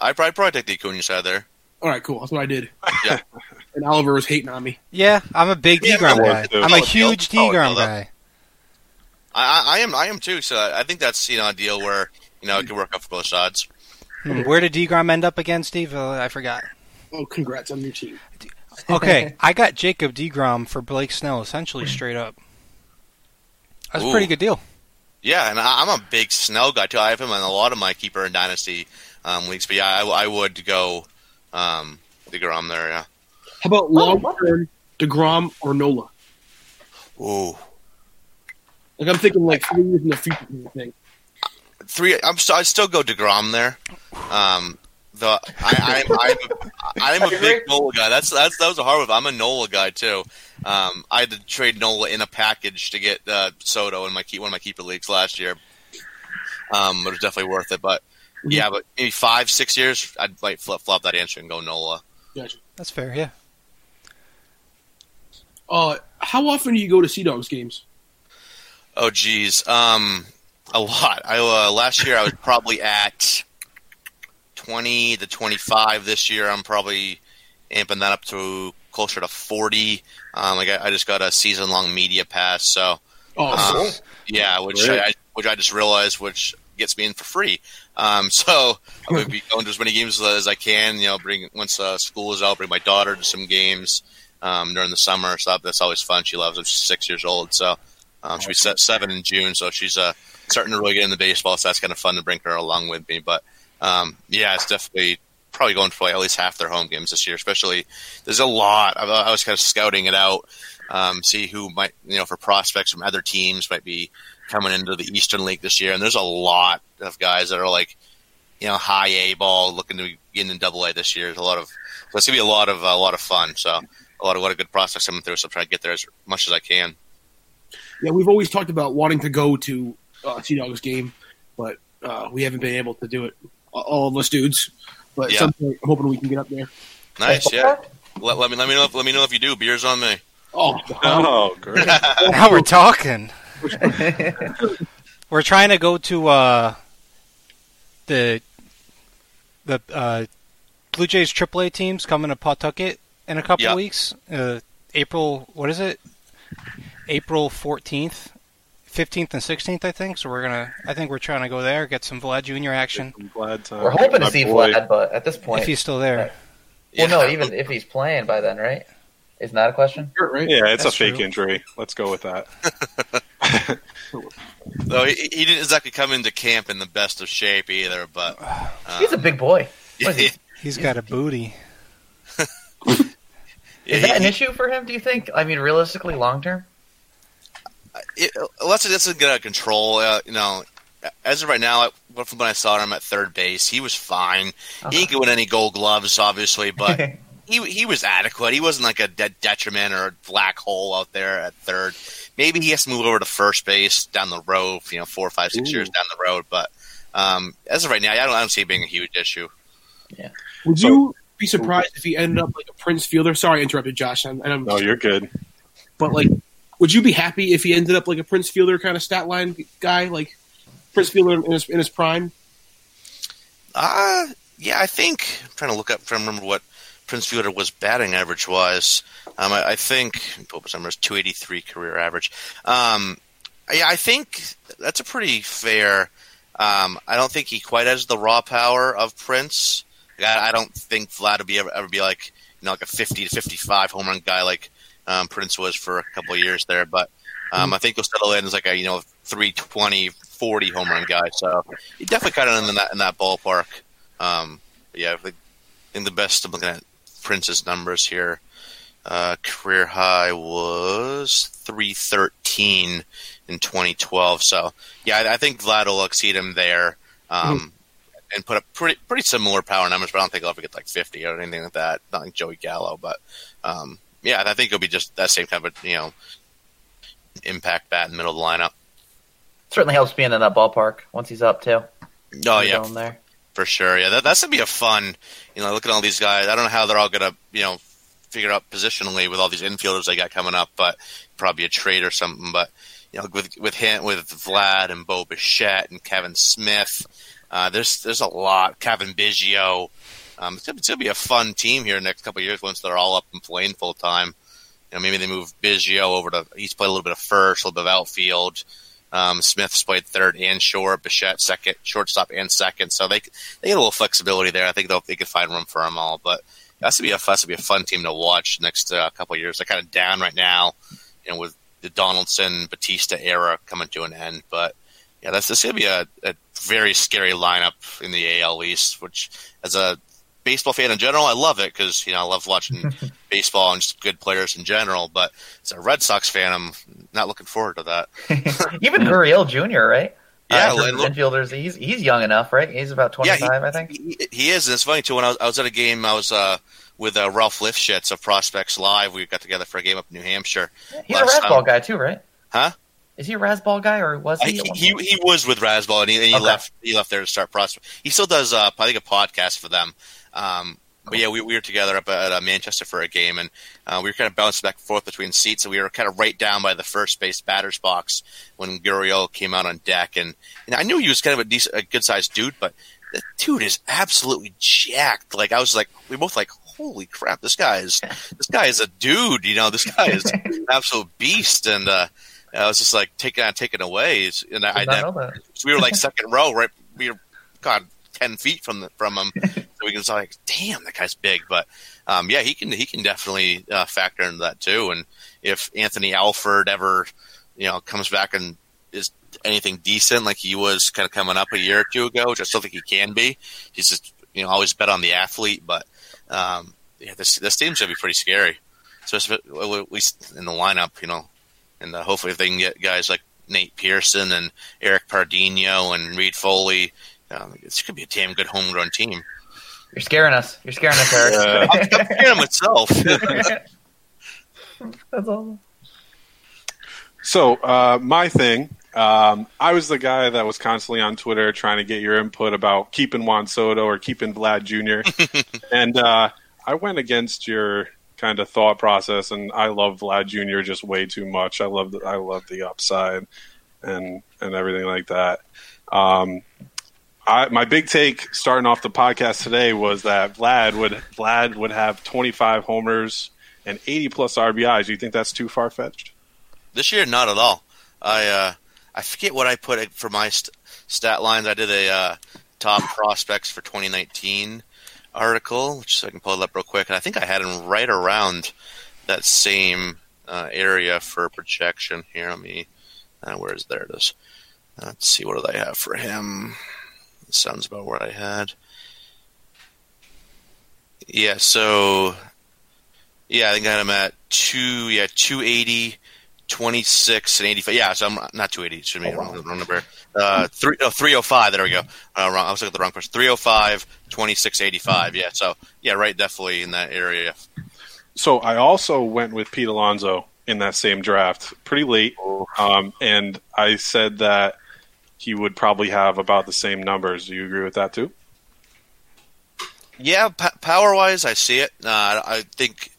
I probably, probably take the Acuna side there. All right, cool. That's what I did. Yeah. And Oliver was hating on me. Yeah, I'm a big yeah, DeGrom guy. Too. I'm a huge DeGrom guy. I, I am. I am too. So I think that's you know a deal where you know it can work out for both sides. Where did DeGrom end up again, Steve? Uh, I forgot. Oh, congrats on your team. Okay, I got Jacob DeGrom for Blake Snell essentially straight up. That's Ooh. a pretty good deal. Yeah, and I'm a big Snell guy, too. I have him in a lot of my keeper and dynasty um, leagues. But, yeah, I, I would go um, DeGrom there, yeah. How about long-term DeGrom or Nola? Ooh. Like, I'm thinking, like, three years in the future kind of thing. Three, I'm st- I'd still go DeGrom there. Um, the I, I'm, I'm, I'm, a, I'm a big Nola guy. That's, that's That was a hard one. I'm a Nola guy, too. Um, I had to trade Nola in a package to get uh, Soto in my keep, one of my keeper leagues last year. Um, it was definitely worth it. But yeah, but maybe five, six years, I'd like flip flop that answer and go Nola. Gotcha. That's fair. Yeah. Uh, how often do you go to Sea Dogs games? Oh geez, um, a lot. I uh, last year I was probably at twenty to twenty-five. This year I'm probably amping that up to closer to forty. Um, like I, I just got a season-long media pass, so oh, um, yeah, which I, which I just realized, which gets me in for free. Um, so I would be going to as many games as I can. You know, bring once uh, school is out, bring my daughter to some games um, during the summer. So that's always fun. She loves them. She's six years old, so um, she'll be seven in June. So she's uh, starting to really get into baseball. So that's kind of fun to bring her along with me. But um, yeah, it's definitely. Probably going to play at least half their home games this year, especially there's a lot. I, I was kind of scouting it out, um, see who might, you know, for prospects from other teams might be coming into the Eastern League this year. And there's a lot of guys that are like, you know, high A ball looking to get in Double A this year. There's a lot of, so it's gonna be a lot of a lot of fun. So a lot of, a lot of good prospects coming through. So I'm trying to get there as much as I can. Yeah, we've always talked about wanting to go to uh, Sea Dog's game, but uh, we haven't been able to do it. All of us dudes, but yeah. Someday I'm hoping we can get up there. Nice, yeah. Let, let me let me know. If, let me know if you do. Beer's on me. Oh, oh great! Now we're talking. We're trying to go to uh, the the uh, Blue Jays triple A teams coming to Pawtucket in a couple yeah. weeks. Uh, April, what is it? April fourteenth. Fifteenth and sixteenth, I think. So we're gonna. I think we're trying to go there, get some Vlad Junior action. Vlad, uh, we're hoping to see boy. Vlad, but at this point, if he's still there, right. well, yeah. no, even if he's playing by then, right? Isn't that a question? Right? Yeah, it's That's a fake true. injury. Let's go with that. So he, he didn't exactly come into camp in the best of shape either, but um, he's a big boy. What is he? He's, he's got a booty. Is yeah, that he, an issue for him? Do you think? I mean, realistically, long term. It, unless it doesn't get out of control, uh, you know, as of right now, I, from when I saw him at third base, he was fine. Uh-huh. He didn't get win any gold gloves, obviously, but he he was adequate. He wasn't like a de- detriment or a black hole out there at third. Maybe he has to move over to first base down the road, you know, four or five, six Ooh. years down the road. But um, as of right now, I don't, I don't see it being a huge issue. Yeah. Would so, you be surprised if he ended up like a Prince Fielder? Sorry, I interrupted, Josh. I'm, I'm, no, you're good. But, like, would you be happy if he ended up like a Prince Fielder kind of stat line guy, like Prince Fielder in his, in his prime? Uh, yeah, I think I'm trying to look up, trying to remember what Prince Fielder was batting average wise. Um, I, I think what was his two eighty-three career average. Um, yeah, I think that's a pretty fair. Um, I don't think he quite has the raw power of Prince. I, I don't think Vlad would be ever, ever be like you know like a fifty to fifty-five home run guy like. Um, Prince was for a couple of years there, but um, I think he'll settle in as like a you know three twenty, forty home run guy. So he definitely got in that in that ballpark. Um, yeah, I think the best I'm looking at Prince's numbers here. Uh, career high was three thirteen in twenty twelve. So yeah, I, I think Vlad will exceed him there um, mm-hmm. and put up pretty pretty similar power numbers. But I don't think he'll ever get like fifty or anything like that. Not like Joey Gallo, but. Um, Yeah, I think it'll be just that same kind of you know impact bat in the middle of the lineup. Certainly helps being in that ballpark once he's up too. Oh yeah, there. for sure. Yeah, that, that's gonna be a fun. You know, looking at all these guys. I don't know how they're all gonna you know figure out positionally with all these infielders they got coming up, but probably a trade or something. But you know, with with him, with Vlad and Bo Bichette and Kevin Smith, uh, there's there's a lot. Kevin Biggio. Um, it's going to be a fun team here in the next couple of years once they're all up and playing full time. You know, maybe they move Biggio over to – he's played a little bit of first, a little bit of outfield. Um, Smith's played third and short, Bichette second, shortstop and second. So they they get a little flexibility there. I think they could find room for them all. But that's going to be a fun team to watch next uh, couple of years. They're kind of down right now, you know, with the Donaldson, Batista era coming to an end. But, yeah, that's, that's going to be a, a very scary lineup in the A L East, which as a – baseball fan in general, I love it because you know I love watching baseball and just good players in general. But as a Red Sox fan, I'm not looking forward to that. Even Gurriel Junior, right? Yeah, uh, infielders. He's he's young enough, right? He's about twenty-five, yeah, he, I think. He, he is. And it's funny too. When I was, I was at a game, I was uh, with uh, Ralph Lifshitz of Prospects Live. We got together for a game up in New Hampshire. Yeah, he's a Razzball guy too, right? Huh? Is he a Razzball guy, or was he? I, he he was with Razzball, and he, and he okay. left. He left there to start Prospect. He still does, uh, I think, a podcast for them. Um, but yeah, we, we were together up at uh, Manchester for a game, and uh, we were kind of bouncing back and forth between seats, and we were kind of right down by the first base batter's box when Gurriel came out on deck. And, and I knew he was kind of a decent, a good-sized dude, but the dude is absolutely jacked. Like I was like, we both like, holy crap, this guy is this guy is a dude. You know, this guy is an absolute beast. And uh, I was just like taken uh, taken away. And I, I never, so we were like second row, right? We were God. Ten feet from the, from him, so we can say, like, "Damn, that guy's big." But um, yeah, he can he can definitely uh, factor into that too. And if Anthony Alford ever, you know, comes back and is anything decent like he was kind of coming up a year or two ago, which I still think he can be. He's just you know always bet on the athlete, but um, yeah, this this team's gonna be pretty scary, especially at least in the lineup, you know. And uh, hopefully, if they can get guys like Nate Pearson and Eric Pardino and Reed Foley. Um, this could be a damn good homegrown team. You're scaring us. You're scaring us, Eric. Uh, I'm, I'm scaring myself. That's all. So uh, my thing, um, I was the guy that was constantly on Twitter trying to get your input about keeping Juan Soto or keeping Vlad Junior And uh, I went against your kind of thought process, and I love Vlad Junior just way too much. I love the, I love the upside and and everything like that. Um, I, my big take starting off the podcast today was that Vlad would Vlad would have twenty-five homers and eighty plus R B Is. Do you think that's too far fetched? This year, not at all. I uh, I forget what I put for my st- stat lines. I did a uh, top prospects for twenty nineteen article, which so I can pull it up real quick. And I think I had him right around that same uh, area for projection. Here, let me. Uh, where is there? It is. Uh, let's see. What do they have for him? It sounds about where I had. Yeah. So. Yeah, I think I had him at two. Yeah, two eighty. twenty-six and eighty-five. Yeah, so I'm not two eighty. Should be oh, wrong. wrong number. Uh, three, oh, three oh five. There we go. Uh, wrong. I was looking at the wrong person. three oh five, twenty-six, eighty-five. Yeah, so, yeah, right, definitely in that area. So I also went with Pete Alonso in that same draft pretty late, um, and I said that he would probably have about the same numbers. Do you agree with that too? Yeah, p- power-wise, I see it. Uh, I think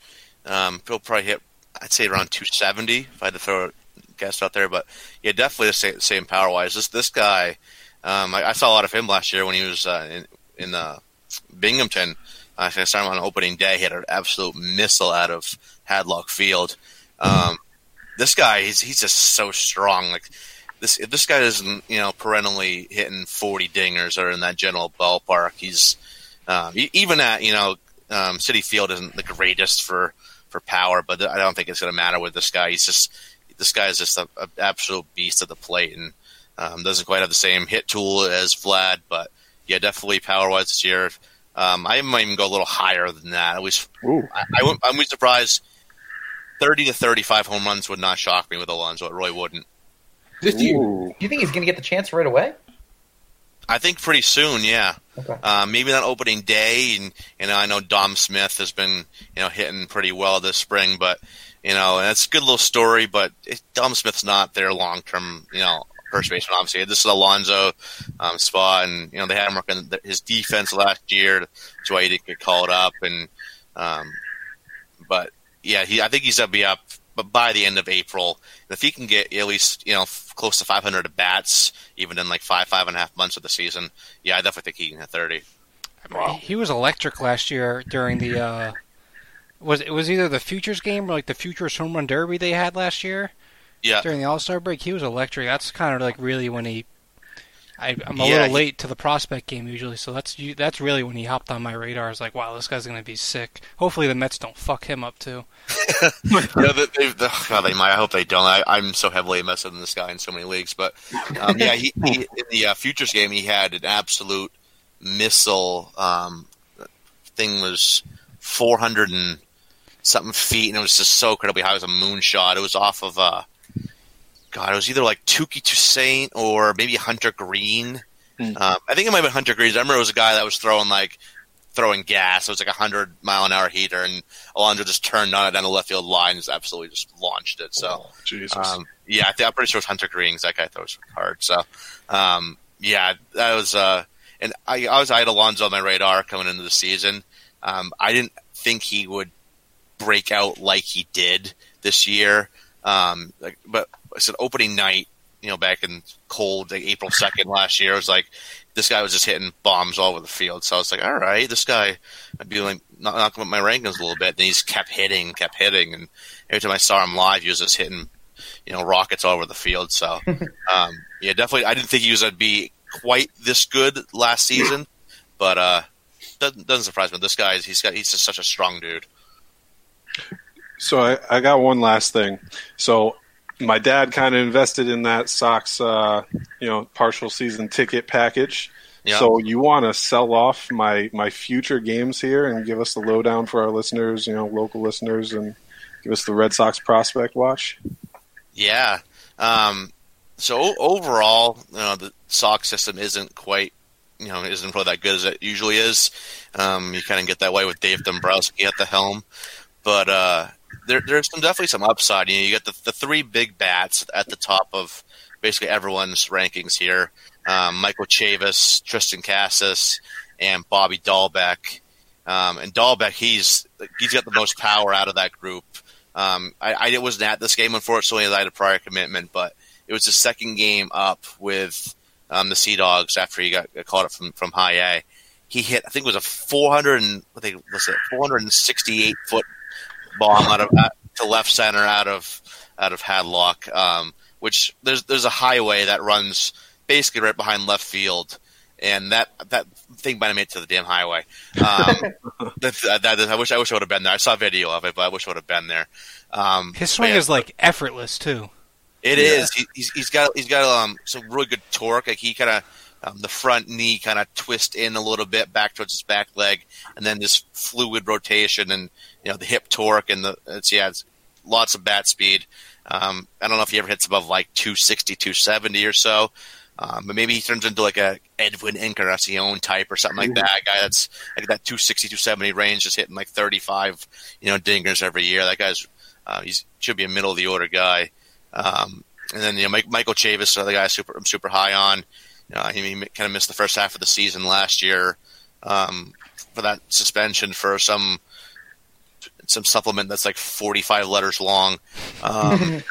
um, he'll probably hit I'd say around two seventy if I had to throw a guess out there. But, yeah, definitely the same, same power-wise. This this guy, um, I, I saw a lot of him last year when he was uh, in, in uh, Binghamton. Uh, I saw him on opening day. He had an absolute missile out of Hadlock Field. Um, this guy, he's, he's just so strong. Like this, if this guy isn't, you know, perennially hitting forty dingers or in that general ballpark, he's um, even at, you know, um, Citi Field isn't the greatest for – for power, but I don't think it's going to matter with this guy. He's just this guy is just an absolute beast at the plate, and um, doesn't quite have the same hit tool as Vlad. But yeah, definitely power wise this year. Um, I might even go a little higher than that. At least I, I, I'm surprised. Thirty to thirty-five home runs would not shock me with Alonso. It really wouldn't. Do you, do you think he's going to get the chance right away? I think pretty soon, yeah. Okay. Uh, maybe on opening day, and you know, I know Dom Smith has been you know hitting pretty well this spring, but you know, and it's a good little story. But it, Dom Smith's not their long term, you know, first baseman. Obviously, this is Alonso um, spot, and you know they had him working his defense last year. That's why he didn't get called up. And um, but yeah, he I think he's gonna be up, but by the end of April, and if he can get at least you know close to five hundred at bats, even in like five, five and a half months of the season, yeah, I definitely think he can hit thirty. Wow. He was electric last year during the uh, was it was either the Futures game or like the Futures Home Run Derby they had last year. Yeah, during the All Star break, he was electric. That's kind of like really when he. I, I'm a yeah, little late he, to the prospect game usually, so that's that's really when he hopped on my radar. I was like, wow, this guy's going to be sick. Hopefully the Mets don't fuck him up too. yeah, they, they, they, oh, they might. I hope they don't. I, I'm so heavily invested in this guy in so many leagues. But, um, yeah, he, he in the uh, Futures game, he had an absolute missile. Um, thing was four hundred and something feet, and it was just so incredibly high. It was a moonshot. It was off of uh, – God, it was either like Tukey Toussaint or maybe Hunter Green. Mm-hmm. Um, I think it might have been Hunter Green. I remember it was a guy that was throwing like throwing gas. It was like a hundred mile an hour heater, and Alonso just turned on it down the left field line and just absolutely just launched it. So, oh, Jesus. Um, yeah, I think, I'm pretty sure it was Hunter Green because that guy throws hard. So, um, yeah, that was. Uh, and I, I was I had Alonso on my radar coming into the season. Um, I didn't think he would break out like he did this year, um, like, but. I said opening night, you know, back in cold like April second last year, I was like, this guy was just hitting bombs all over the field. So I was like, all right, this guy might be like knocking up my rankings a little bit. Then he's kept hitting, kept hitting. And every time I saw him live, he was just hitting, you know, rockets all over the field. So, um, yeah, definitely. I didn't think he was going to be quite this good last season, but uh, doesn't, doesn't surprise me. This guy, he's got, he's just such a strong dude. So I, I got one last thing. So, my dad kind of invested in that Sox, uh, you know, partial season ticket package. Yeah. So you want to sell off my, my future games here and give us the lowdown for our listeners, you know, local listeners, and give us the Red Sox prospect watch? Yeah. Um, So overall, you know, the Sox system isn't quite, you know, isn't really that good as it usually is. Um, you kind of get that way with Dave Dombrowski at the helm, but uh, there, there's some, definitely some upside. You know, you got the, the three big bats at the top of basically everyone's rankings here: um, Michael Chavis, Tristan Casas, and Bobby Dalbec. Um, and Dalbec, he's he's got the most power out of that group. Um, I, I wasn't at this game, unfortunately, as I had a prior commitment, but it was his second game up with um, the Sea Dogs after he got, got called up from, from High A. He hit, I think it was a four hundred and sixty-eight foot bomb out of out, to left center out of out of Hadlock, um, which there's there's a highway that runs basically right behind left field, and that that thing might have made it to the damn highway. Um, that, that, I wish I wish I would have been there. I saw a video of it, but I wish I would have been there. Um, His swing yeah, is like effortless too. It yeah. is. He, he's he's got he's got um some really good torque. Like he kind of um, the front knee kind of twists in a little bit back towards his back leg, and then this fluid rotation and you know the hip torque and the it's yeah it's lots of bat speed. Um, I don't know if he ever hits above like two sixty, two seventy or so, um, but maybe he turns into like a Edwin Encarnacion type or something like that. A guy that's like that two sixty, two seventy range, just hitting like thirty-five you know dingers every year. That guy's uh, he should be a middle of the order guy. Um, and then you know Mike, Michael Chavis, another guy super, I'm super high on. Uh, he he kind of missed the first half of the season last year um, for that suspension for some some supplement that's like forty-five letters long, um,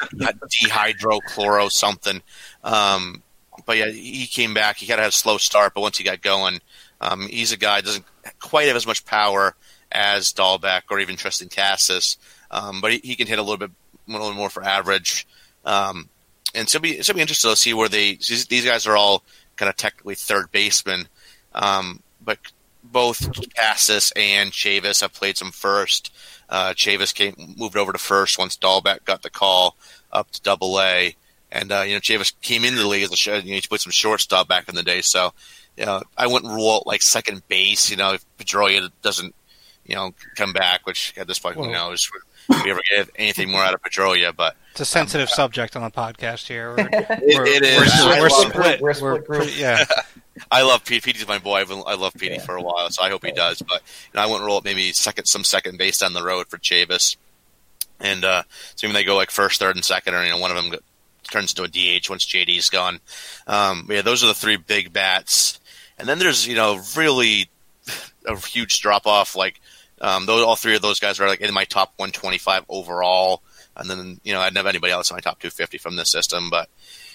dehydrochloro something. Um, but yeah, he came back. He kind of had a slow start, but once he got going, um, he's a guy doesn't quite have as much power as Dalbec or even Tristan Casas, um, but he, he can hit a little bit a little more for average. Um, and so be, so be interested to see where they, these guys are all kind of technically third basemen. Um, but both Casas and Chavis have played some first. Uh, Chavis came, moved over to first once Dalbec got the call up to double A. And, uh, you know, Chavis came into the league as a, you know, he played some shortstop back in the day. So, you know, I wouldn't rule out like second base, you know, if Pedroia doesn't, you know, come back, which at this point, who knows? We ever get anything more out of Pedroia, but it's a sensitive um, subject on the podcast here. We're, it, we're, it is. We're, we're, split. we're split. We're split. Yeah, I love Pete. Petey's my boy. I've, I love Petey yeah. for a while, so I hope he does. But you know, I wouldn't roll up maybe second, some second base down the road for Chavis, and uh, so when they go like first, third, and second, or you know, one of them go, turns into a D H once J D's gone. Um, yeah, those are the three big bats, and then there's you know really a huge drop off like. Um, those all three of those guys are like in my top one twenty-five overall, and then you know I'd never anybody else in my top two fifty from this system. But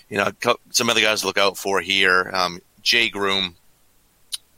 you know some other guys to look out for here. Um, Jay Groom,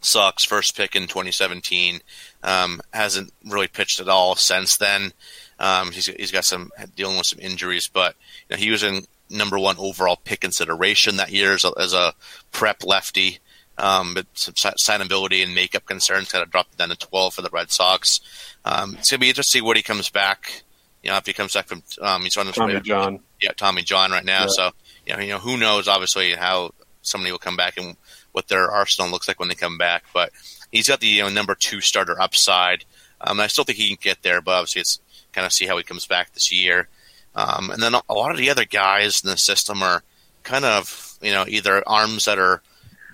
Sox first pick in twenty seventeen, um, hasn't really pitched at all since then. Um, he's he's got some dealing with some injuries, but you know, he was in number one overall pick consideration that year as a, as a prep lefty. Um, but some signability and makeup concerns kind of dropped down to twelve for the Red Sox. Um, it's going to be interesting when he comes back. You know, if he comes back from um, he's running Tommy John, yeah, Tommy John right now. Yeah. So you know, you know, who knows? Obviously, how somebody will come back and what their arsenal looks like when they come back. But he's got the you know number two starter upside. Um, and I still think he can get there, but obviously, it's kind of see how he comes back this year. Um, and then a lot of the other guys in the system are kind of you know either arms that are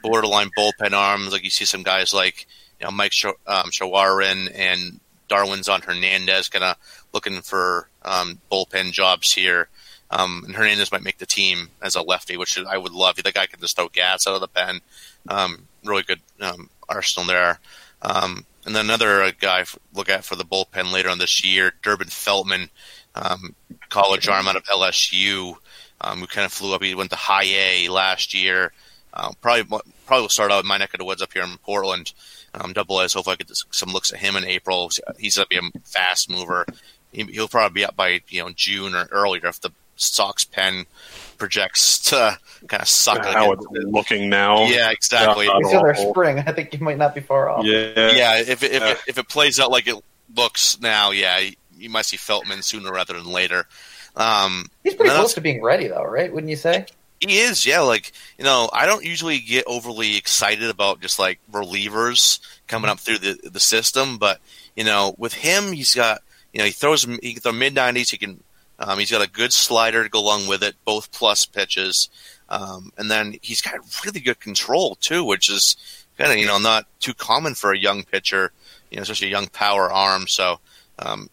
borderline bullpen arms, like you see some guys like you know Mike Sh- um, Shawarin and Darwinzon Hernandez, kind of looking for um, bullpen jobs here. Um, and Hernandez might make the team as a lefty, which I would love. That guy can just throw gas out of the pen. Um, really good um, arsenal there. Um, and then another guy look at for the bullpen later on this year, Durbin Feltman, um, college arm out of L S U, um, who kind of flew up. He went to High A last year. Uh, probably probably will start out in my neck of the woods up here in Portland. Um, double A's. Hopefully I get some looks at him in April. He's going to be a fast mover. He'll probably be up by you know June or earlier if the Sox pen projects to kind of suck. How it's looking now. Yeah, exactly. It's their spring. I think you might not be far off. Yeah, yeah. If, if, yeah. If, it, if it plays out like it looks now, yeah, you might see Feltman sooner rather than later. Um, He's pretty close to being ready, though, right? Wouldn't you say? He is, yeah. Like, you know, I don't usually get overly excited about just like relievers coming up through the, the system, but you know, with him, he's got you know he throws he can throw mid nineties. He can um, he's got a good slider to go along with it, both plus pitches. Um, and then he's got really good control, too, which is kind of, you know, not too common for a young pitcher, you know, especially a young power arm. So, um,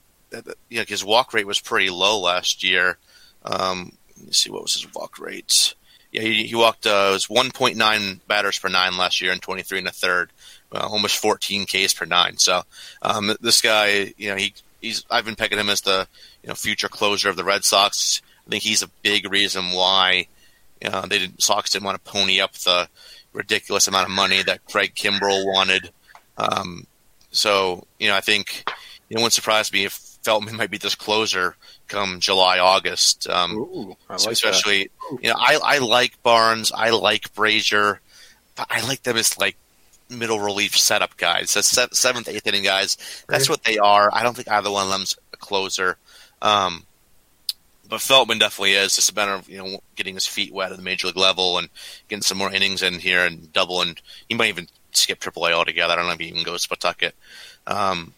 you know, his walk rate was pretty low last year. Um, let me see, what was his walk rate? Yeah, he, he walked uh, it was one point nine batters per nine last year in twenty-three and a third, well, almost fourteen Ks per nine. So um, this guy, you know, he he's I've been picking him as the you know future closer of the Red Sox. I think he's a big reason why you know, they didn't Sox didn't want to pony up the ridiculous amount of money that Craig Kimbrell wanted. Um, so you know, I think it wouldn't surprise me if Feltman might be this closer come July, August. Um, Ooh, I like especially, that. you know, I, I like Barnes, I like Brazier, but I like them as like middle relief setup guys, that's so seventh, eighth inning guys. That's what they are. I don't think either one of them's a closer, um, but Feltman definitely is. It's a matter of you know getting his feet wet at the major league level and getting some more innings in here and double, and he might even skip Triple A altogether. I don't know if he even goes to Pawtucket. Um,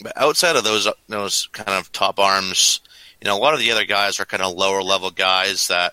but outside of those those kind of top arms. You know, a lot of the other guys are kind of lower-level guys that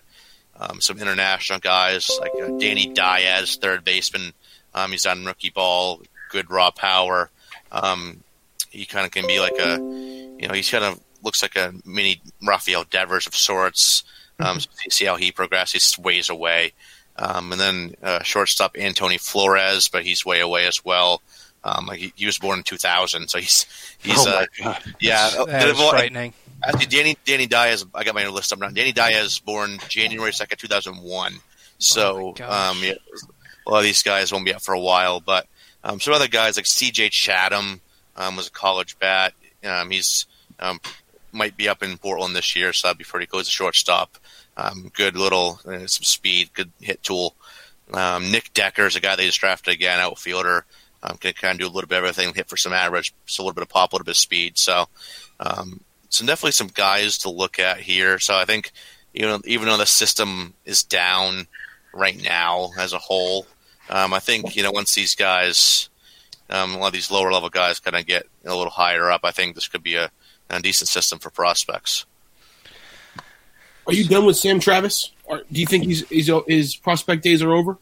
um, – some international guys like uh, Danny Diaz, third baseman. Um, he's on rookie ball, good raw power. Um, he kind of can be like a – you know, he kind of looks like a mini Rafael Devers of sorts. Um, so see how he progresses. He's ways away. Um, and then uh, shortstop Antony Flores, but he's way away as well. Um, like he, he was born in two thousand, so he's he's oh uh, yeah. That is frightening. Actually, Danny Danny Diaz. I got my list up now. Danny Diaz born January second, two thousand one. So oh um, yeah, a lot of these guys won't be up for a while. But um, some other guys like C J Chatham um, was a college bat. Um, he's um, might be up in Portland this year, so that'd be pretty cool. He's a shortstop. Um, good little uh, some speed, good hit tool. Um, Nick Decker is a guy they just drafted again, outfielder. Um, can kind of do a little bit of everything, hit for some average, just a little bit of pop, a little bit of speed. So, um, so definitely some guys to look at here. So I think you know, even though the system is down right now as a whole, um, I think you know once these guys, um, a lot of these lower level guys, kind of get a little higher up, I think this could be a, a decent system for prospects. Are you done with Sam Travis? Or do you think he's, he's his prospect days are over?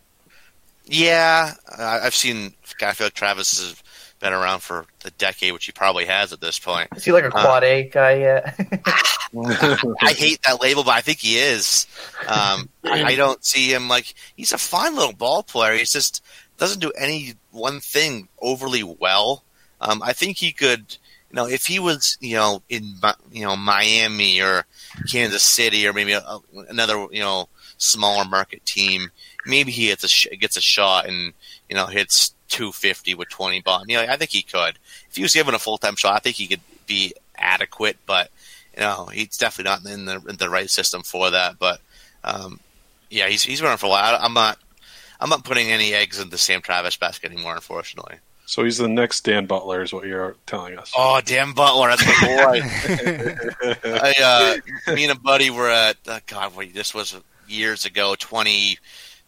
Yeah, I've seen. I feel like Travis has been around for a decade, which he probably has at this point. Is he like a quad uh, A guy yet? I, I hate that label, but I think he is. Um, I, I don't see him like he's a fine little ball player. He's just doesn't do any one thing overly well. Um, I think he could, you know, if he was, you know, in you know Miami or Kansas City or maybe a, another, you know, smaller market team. Maybe he gets a sh- gets a shot and you know hits two fifty with twenty bombs. You know, I think he could. If he was given a full time shot, I think he could be adequate. But you know, he's definitely not in the in the right system for that. But um, yeah, he's he's running for a while. I'm not I'm not putting any eggs in the Sam Travis basket anymore, unfortunately. So he's the next Dan Butler, is what you're telling us. Oh, Dan Butler, that's my boy. I, uh, me and a buddy were at oh God, wait, this was years ago, twenty.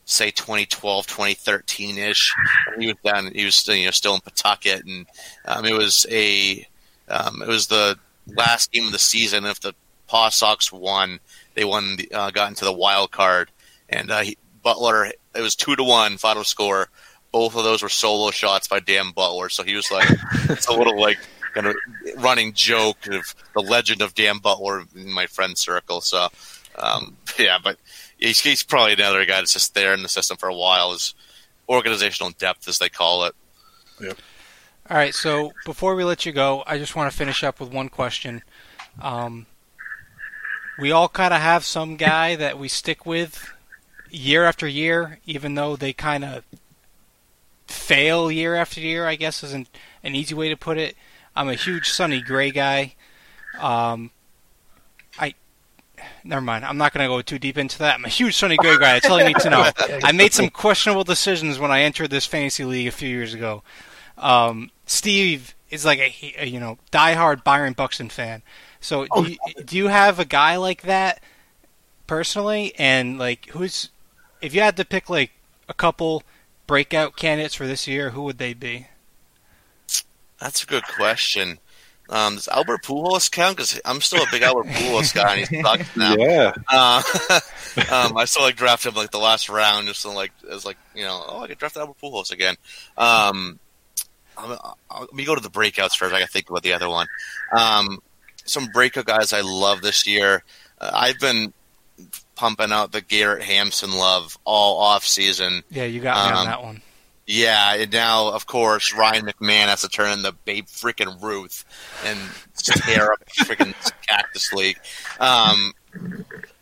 Say twenty twelve, twenty thirteen ish. He was down. He was you know still in Pawtucket, and um, it was a um, it was the last game of the season. If the Paw Sox won, they won the, uh, got into the wild card, and uh, he, Butler. It was two to one final score. Both of those were solo shots by Dan Butler. So he was like it's a little like kind of running joke of the legend of Dan Butler in my friend circle. So um, yeah, but. He's, he's probably another guy that's just there in the system for a while. Is organizational depth, as they call it. Yep. All right, so before we let you go, I just want to finish up with one question. Um, we all kind of have some guy that we stick with year after year, even though they kind of fail year after year, I guess is an, an easy way to put it. I'm a huge Sonny Gray guy. Um Never mind. I'm not going to go too deep into that. I'm a huge Sonny Gray guy. It's all you need to know. I made some questionable decisions when I entered this fantasy league a few years ago. Um, Steve is like a, a you know diehard Byron Buxton fan. So do, oh, you, do you have a guy like that personally? And like, who's if you had to pick like a couple breakout candidates for this year, who would they be? That's a good question. Um, does Albert Pujols count? Because I'm still a big Albert Pujols guy, and he sucks now. Yeah. Uh, um, I still like drafted him like the last round, just like as like you know, oh, I could draft Albert Pujols again. Um, I'll, I'll, let me go to the breakouts first. I got to think about the other one. Um, some breakout guys I love this year. Uh, I've been pumping out the Garrett Hampson love all off season. Yeah, you got me um, on that one. Yeah, and now, of course, Ryan McMahon has to turn into Babe freaking Ruth and tear up the freaking Cactus League. Um,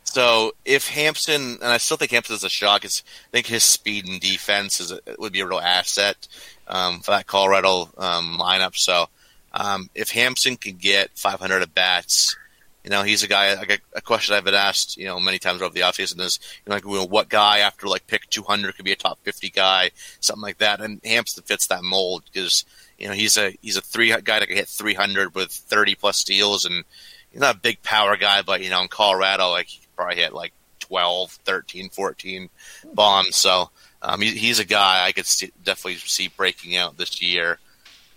so if Hampson, and I still think Hampson is a shock, I think his speed and defense is a, would be a real asset um, for that Colorado um, lineup. So um, if Hampson can get five hundred at-bats, you know, he's a guy, like a, a question I've been asked, you know, many times over the offseason is, you know, like, you know, what guy after, like, pick two hundred could be a top fifty guy, something like that. And Hampson fits that mold because, you know, he's a he's a three guy that can hit three hundred with thirty-plus steals. And he's not a big power guy, but, you know, in Colorado, like, he could probably hit, like, twelve, thirteen, fourteen bombs. So um, he, he's a guy I could see, definitely see breaking out this year.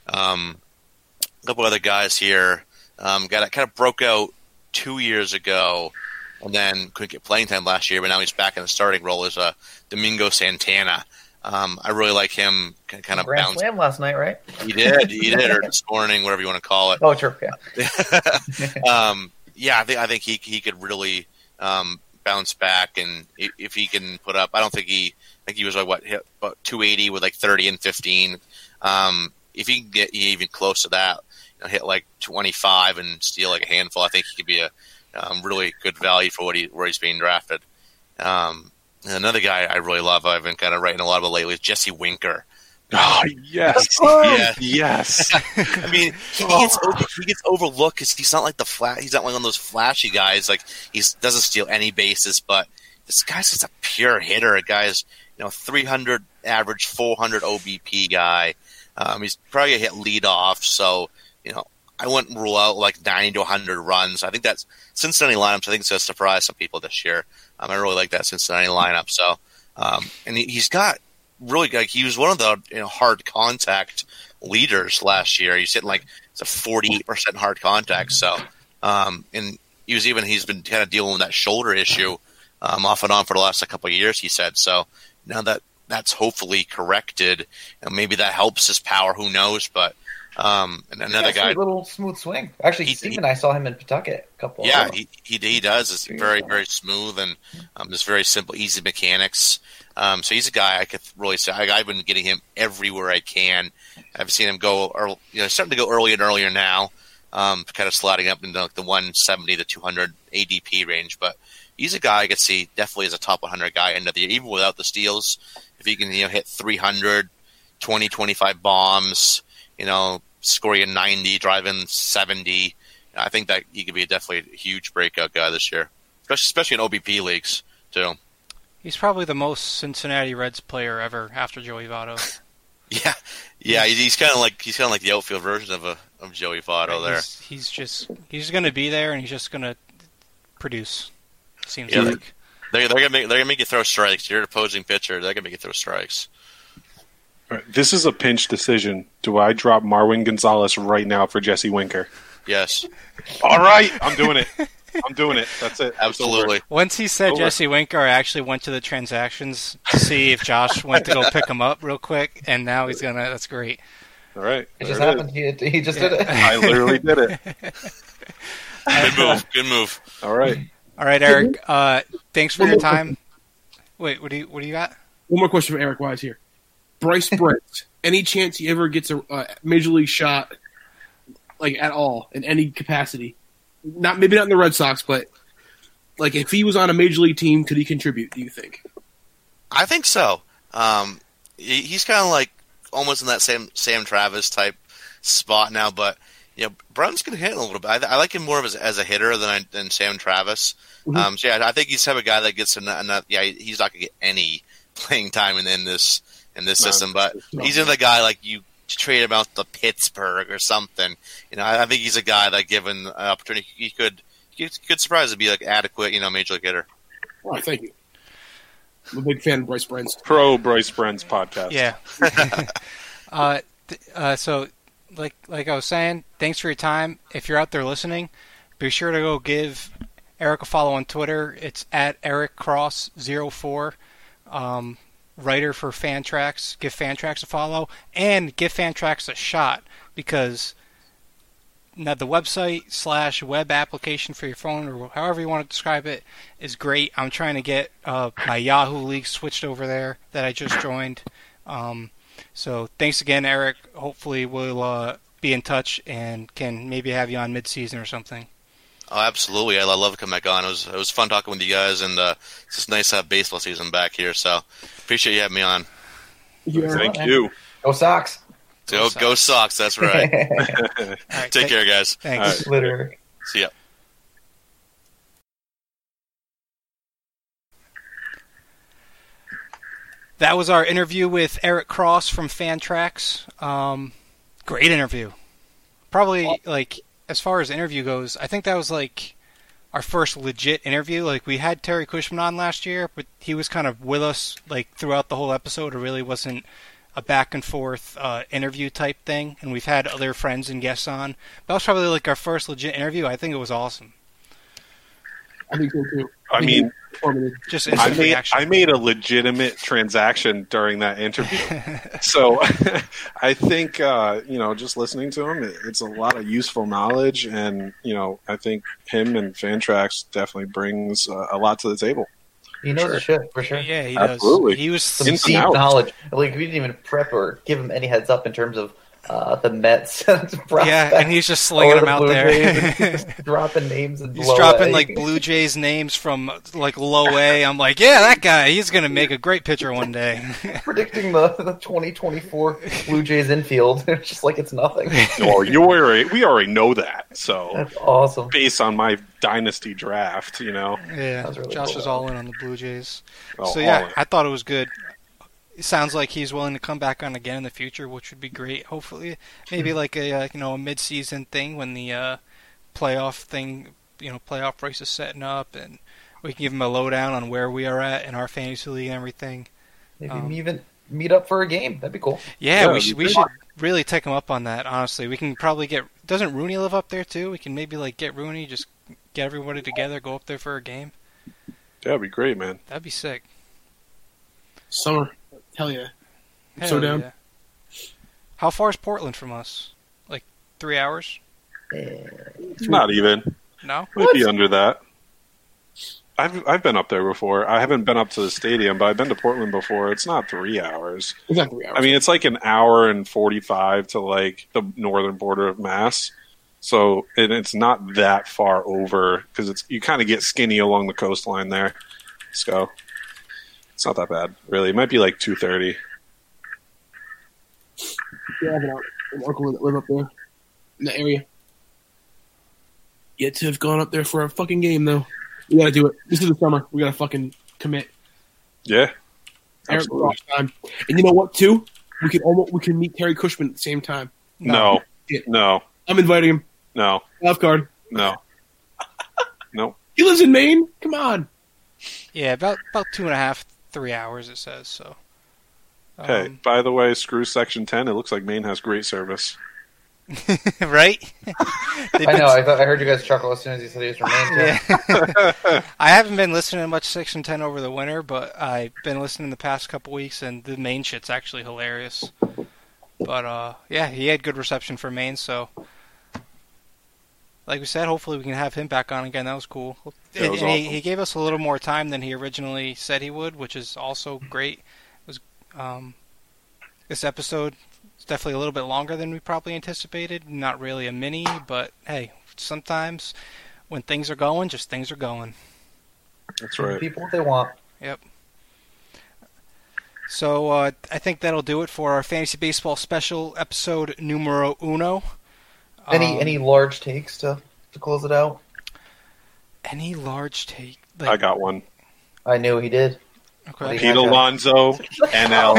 Um, a couple other guys here. Um, guy that kind of broke out two years ago, and then couldn't get playing time last year, but now he's back in the starting role as uh, Domingo Santana. Um, I really like him kind of bouncing. Grand slam last night, right? He did. He did, or this morning, whatever you want to call it. Oh, true, yeah. um, yeah, I think I think he he could really um, bounce back, and if he can put up, I don't think he, I think he was like, what, hit about two eighty with like thirty and fifteen. Um, if he can get even close to that, hit like twenty-five and steal like a handful, I think he could be a um, really good value for what he where he's being drafted. Um, another guy I really love, I've been kind of writing a lot about lately, is Jesse Winker. Oh, yes. yes. Yes. I mean, he gets, over, he gets overlooked because he's not like the flat, he's not like one of those flashy guys. Like, he doesn't steal any bases, but this guy's just a pure hitter. A guy's, you know, three hundred average, four hundred O B P guy. Um, he's probably going to hit leadoff, so you know, I wouldn't rule out like ninety to one hundred runs. I think that's Cincinnati lineups. I think it's going to surprise some people this year. Um, I really like that Cincinnati lineup. So, um, and he, he's got really like he was one of the you know, hard contact leaders last year. He's hitting like it's a forty-eight percent hard contact. So, um, and he was even he's been kind of dealing with that shoulder issue um, off and on for the last like, couple of years. He said so. Now that that's hopefully corrected, and maybe that helps his power. Who knows? But Um, and another guy, a little smooth swing. Actually, he, Stephen, he, I saw him in Pawtucket a couple. Yeah, of he, he he does. It's very very smooth and um, it's very simple, easy mechanics. Um, so he's a guy I could really say I, I've been getting him everywhere I can. I've seen him go, early, you know, starting to go earlier and earlier now, um, kind of sliding up into like the one seventy to two hundred A D P range. But he's a guy I could see definitely as a top one hundred guy end of the year, even without the steals. If he can you know hit three hundred, twenty, twenty-five bombs, you know. Score you ninety, drive in seventy. I think that he could be definitely a huge breakout guy this year, especially in O B P leagues, too. He's probably the most Cincinnati Reds player ever after Joey Votto. yeah, yeah, he's kind of like he's kind of like the outfield version of a of Joey Votto there. He's, he's just he's going to be there and he's just going to produce. Seems yeah, like they're they're going to make they're going to make you throw strikes. You're an opposing pitcher. They're going to make you throw strikes. This is a pinch decision. Do I drop Marwin Gonzalez right now for Jesse Winker? Yes. All right. I'm doing it. I'm doing it. That's it. Absolutely. Once he said over. Jesse Winker, I actually went to the transactions to see if Josh went to go pick him up real quick, and now he's going to – that's great. All right. It just it happened. He, he just yeah. did it. I literally did it. Good move. Good move. All right. All right, Eric. Uh, thanks for your time. Wait, what do you what do you got? One more question for Eric Wise here. Bryce Brent, any chance he ever gets a uh, major league shot, like at all in any capacity? Not maybe not in the Red Sox, but like if he was on a major league team, could he contribute? Do you think? I think so. Um, he's kind of like almost in that Sam Sam Travis type spot now, but you know Brent's gonna hit a little bit. I, I like him more of as, as a hitter than I, than Sam Travis. Mm-hmm. Um, so yeah, I think he's have a guy that gets enough. Yeah, he's not gonna get any playing time in, in this. in this no, system, but no. he's another guy like you trade him out to Pittsburgh or something. You know, I, I think he's a guy that given an opportunity, he could he could surprise and be like adequate, you know, major league hitter. Oh, thank you. I'm a big fan of Bryce Brent's. Pro Bryce Brent's podcast. Yeah. uh, th- uh, so like like I was saying, thanks for your time. If you're out there listening, be sure to go give Eric a follow on Twitter. It's at Eric Cross zero four, um, writer for Fantrax. Give Fantrax a follow and give Fantrax a shot, because now the website slash web application for your phone, or however you want to describe it, is great. I'm trying to get uh, my Yahoo League switched over there that I just joined. Um, so thanks again, Eric. Hopefully we'll uh, be in touch and can maybe have you on mid-season or something. Oh, absolutely. I love to come back on. It was it was fun talking with you guys, and uh, it's just nice to have baseball season back here. So appreciate you having me on. You're Thank right, you. Man. Go Sox. Go, go, Sox. Go Sox, that's right. right Take th- care, guys. Thanks. Right. Later. See ya. That was our interview with Eric Cross from Fantrax. Um, great interview. Probably, like, as far as interview goes, I think that was, like, our first legit interview. Like, we had Terry Cushman on last year, but he was kind of with us, like, throughout the whole episode. It really wasn't a back-and-forth uh, interview type thing, and we've had other friends and guests on. That was probably, like, our first legit interview. I think it was awesome. I think so, too. I mean, just I made, I made a legitimate transaction during that interview. So I think, uh, you know, just listening to him, it's a lot of useful knowledge, and, you know, I think him and Fantrax definitely brings uh, a lot to the table. He knows sure. the shit, for sure. Yeah, he Absolutely. does. He was some deep knowledge. Like, we didn't even prep or give him any heads up in terms of uh, the Mets. Yeah, and he's just slinging them the out Blue there. Just dropping names. And he's dropping, A. like, Blue Jays names from, like, low A. I'm like, yeah, that guy, he's going to make a great pitcher one day. Predicting the, the twenty twenty-four Blue Jays infield. It's just like it's nothing. No, you already, we already know that. So that's awesome. Based on my dynasty draft, you know. Yeah, really Josh cool. was all in on the Blue Jays. Oh, so yeah, I thought it was good. It sounds like he's willing to come back on again in the future, which would be great. Hopefully, maybe like a uh, you know a mid-season thing when the uh, playoff thing, you know, playoff race is setting up, and we can give him a lowdown on where we are at in our fantasy league and everything. Maybe um, even meet up for a game. That'd be cool. Yeah, yeah we should. We should really take him up on that. Honestly, we can probably get. Doesn't Rooney live up there too? We can maybe like get Rooney just. Get everybody together, go up there for a game. That'd be great, man. That'd be sick. Summer. Hell yeah. Hell so down. Yeah. How far is Portland from us? Like three hours? It's not even. No? We'd be under that. I've I've been up there before. I haven't been up to the stadium, but I've been to Portland before. It's not three hours. It's not three hours. I mean, it's like an hour and forty-five to like the northern border of Mass. So and it's not that far over because it's you kind of get skinny along the coastline there. So it's not that bad, really. It might be like two thirty. Yeah, I have an uncle that live up there in the area. Yet to have gone up there for a fucking game though. We gotta do it. This is the summer. We gotta fucking commit. Yeah, absolutely. Time. And you know what? Too, we can almost we can meet Terry Cushman at the same time. No, no. no. I'm inviting him. No. Golf card. No. No. He lives in Maine? Come on. Yeah, about about two and a half, three hours, it says. So. Um, hey, by the way, screw Section ten. It looks like Maine has great service. Right? I know. I, thought, I heard you guys chuckle as soon as you said he was from Maine. Yeah. I haven't been listening to much Section ten over the winter, but I've been listening the past couple weeks, and the Maine shit's actually hilarious. But, uh, yeah, he had good reception for Maine, so... Like we said, hopefully we can have him back on again. That was cool. That and was and awesome. he, he gave us a little more time than he originally said he would, which is also great. It was um, this episode is definitely a little bit longer than we probably anticipated. Not really a mini, but hey, sometimes when things are going, just things are going. That's right. People what they want. Yep. So uh, I think that'll do it for our Fantasy Baseball Special episode numero uno. Any um, any large takes to, to close it out? Any large take? Like, I got one. I knew he did. Okay. Pete Alonso, N L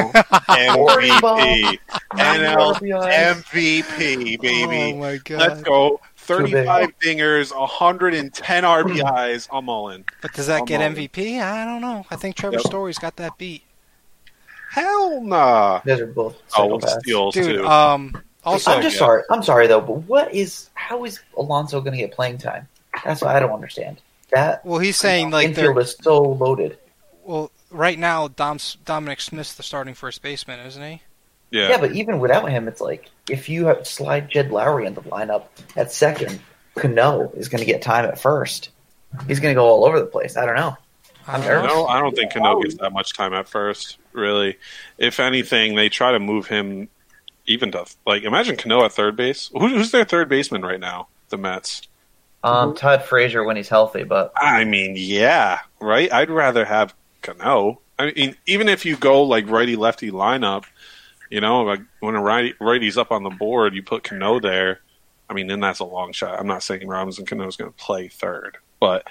M V P, N L M V P, baby. Oh my god! Let's go. Thirty-five dingers, one hundred ten R B Is. I'm all in. But does that I'm get M V P? In. I don't know. I think Trevor yep. Story's got that beat. Hell nah. Those are both. Oh, steals too. Um. Also, I'm just yeah. sorry. I'm sorry though, but what is? How is Alonso going to get playing time? That's what I don't understand. That well, he's saying you know, like infield is so loaded. Well, right now, Dom, Dominic Smith's the starting first baseman, isn't he? Yeah. Yeah, but even without him, it's like if you have slide Jed Lowry in the lineup at second, Cano is going to get time at first. He's going to go all over the place. I don't know. I'm nervous. No, I don't think Cano gets that much time at first. Really, if anything, they try to move him. Even to like, imagine Cano at third base. Who, who's their third baseman right now? The Mets. Um, Todd Frazier when he's healthy, but I mean, yeah, right. I'd rather have Cano. I mean, even if you go like righty lefty lineup, you know, like when a righty righty's up on the board, you put Cano there. I mean, then that's a long shot. I'm not saying Robinson Cano's going to play third, but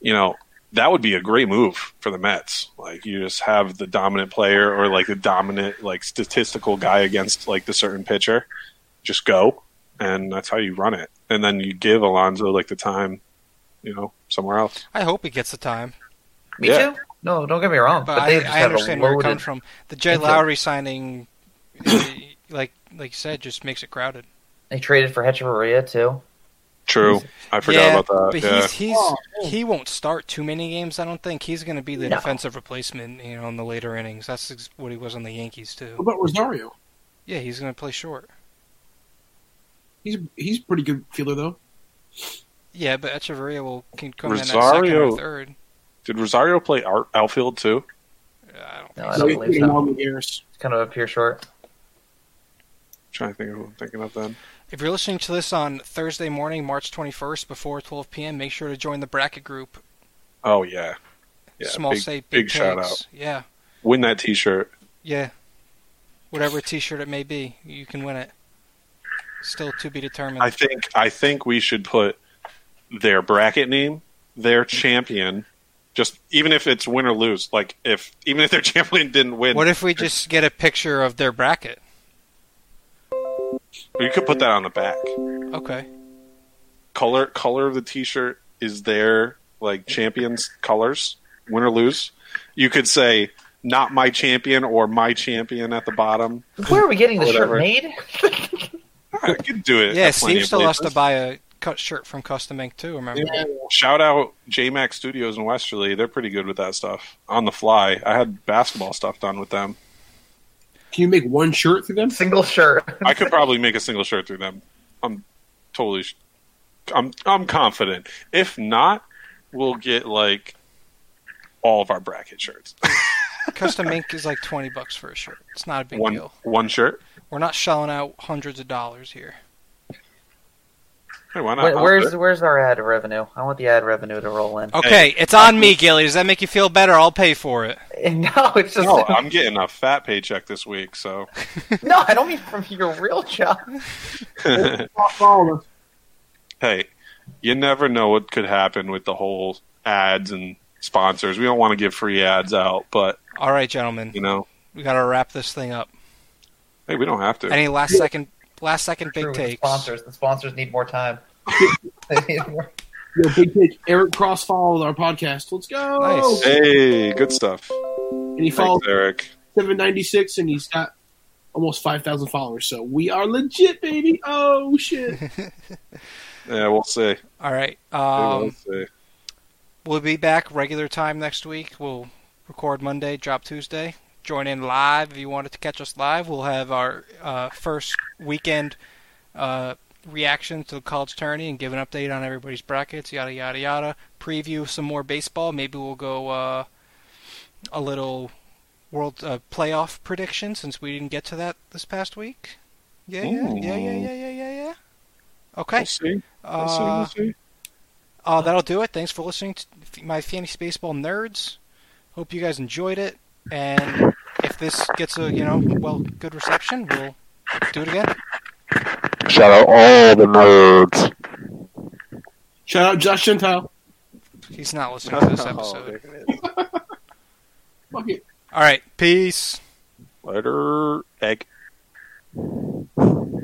you know. That would be a great move for the Mets. Like you just have the dominant player or like the dominant like statistical guy against like the certain pitcher. Just go, and that's how you run it. And then you give Alonso like the time, you know, somewhere else. I hope he gets the time. Me yeah. too. No, don't get me wrong. But, but they I, just I understand where it comes from. The Jay Lowry signing, like like you said, just makes it crowded. They traded for Hechavarria too. True. I forgot yeah, about that. But yeah. he's, he's, he won't start too many games, I don't think. He's going to be the no. defensive replacement you know, in the later innings. That's what he was on the Yankees, too. What about Rosario? Yeah, he's going to play short. He's he's a pretty good fielder, though. Yeah, but Echeverria will can come Rosario, in at second or third. Did Rosario play out, outfield, too? I don't think no, so. I don't believe so. He's kind of up here short. I'm trying to think of what I'm thinking of then. If you're listening to this on Thursday morning, March twenty-first, before twelve p.m., make sure to join the bracket group. Oh, yeah. yeah Small big, state, big, big shout out. Yeah. Win that T-shirt. Yeah. Whatever T-shirt it may be, you can win it. Still to be determined. I think I think we should put their bracket name, their champion, just even if it's win or lose. Like if even if their champion didn't win. What if we just get a picture of their bracket? You could put that on the back. Okay. Color color of the T-shirt is their like champions colors, win or lose. You could say "not my champion" or "my champion" at the bottom. Where are we getting the shirt made? I could do it. Yeah, Steve still has to buy a cut shirt from Custom Ink too. Remember? Yeah. Shout out J-Mac Studios in Westerly. They're pretty good with that stuff on the fly. I had basketball stuff done with them. Can you make one shirt through them? Single shirt. I could probably make a single shirt through them. I'm totally sh- I'm I'm confident. If not, we'll get like all of our bracket shirts. Custom Ink is like twenty bucks for a shirt. It's not a big one, deal. One shirt? We're not shelling out hundreds of dollars here. Hey, why not? Wait, where's where's our ad revenue? I want the ad revenue to roll in. Okay, hey, it's on me, Gilly. Does that make you feel better? I'll pay for it. No, it's just no. I'm getting a fat paycheck this week, so. No, I don't mean from your real job. Hey, you never know what could happen with the whole ads and sponsors. We don't want to give free ads out, but all right, gentlemen, you know we got to wrap this thing up. Hey, we don't have to. Any last second? Last second big takes. The sponsors. The sponsors need more time. They need more. Yo, big take. Eric Cross followed our podcast. Let's go. Nice. Hey, good stuff. And he Thanks, followed Eric seven ninety-six, and he's got almost five thousand followers. So we are legit, baby. Oh, shit. Yeah, we'll see. All right. Um, we'll see. We'll be back regular time next week. We'll record Monday, drop Tuesday. Join in live if you wanted to catch us live. We'll have our uh, first weekend uh, reaction to the college tourney and give an update on everybody's brackets, yada, yada, yada. Preview some more baseball. Maybe we'll go uh, a little world uh, playoff prediction since we didn't get to that this past week. Yeah, yeah, yeah, yeah, yeah, yeah, yeah, yeah. Okay. We'll see. We'll see. We'll see. Uh, uh, that'll do it. Thanks for listening to my Fantasy Baseball nerds. Hope you guys enjoyed it. And if this gets a, you know, well, good reception, we'll do it again. Shout out all the nerds. Shout out Josh Gentile. He's not listening to this episode. Fuck it. All right. Peace. Later. Egg.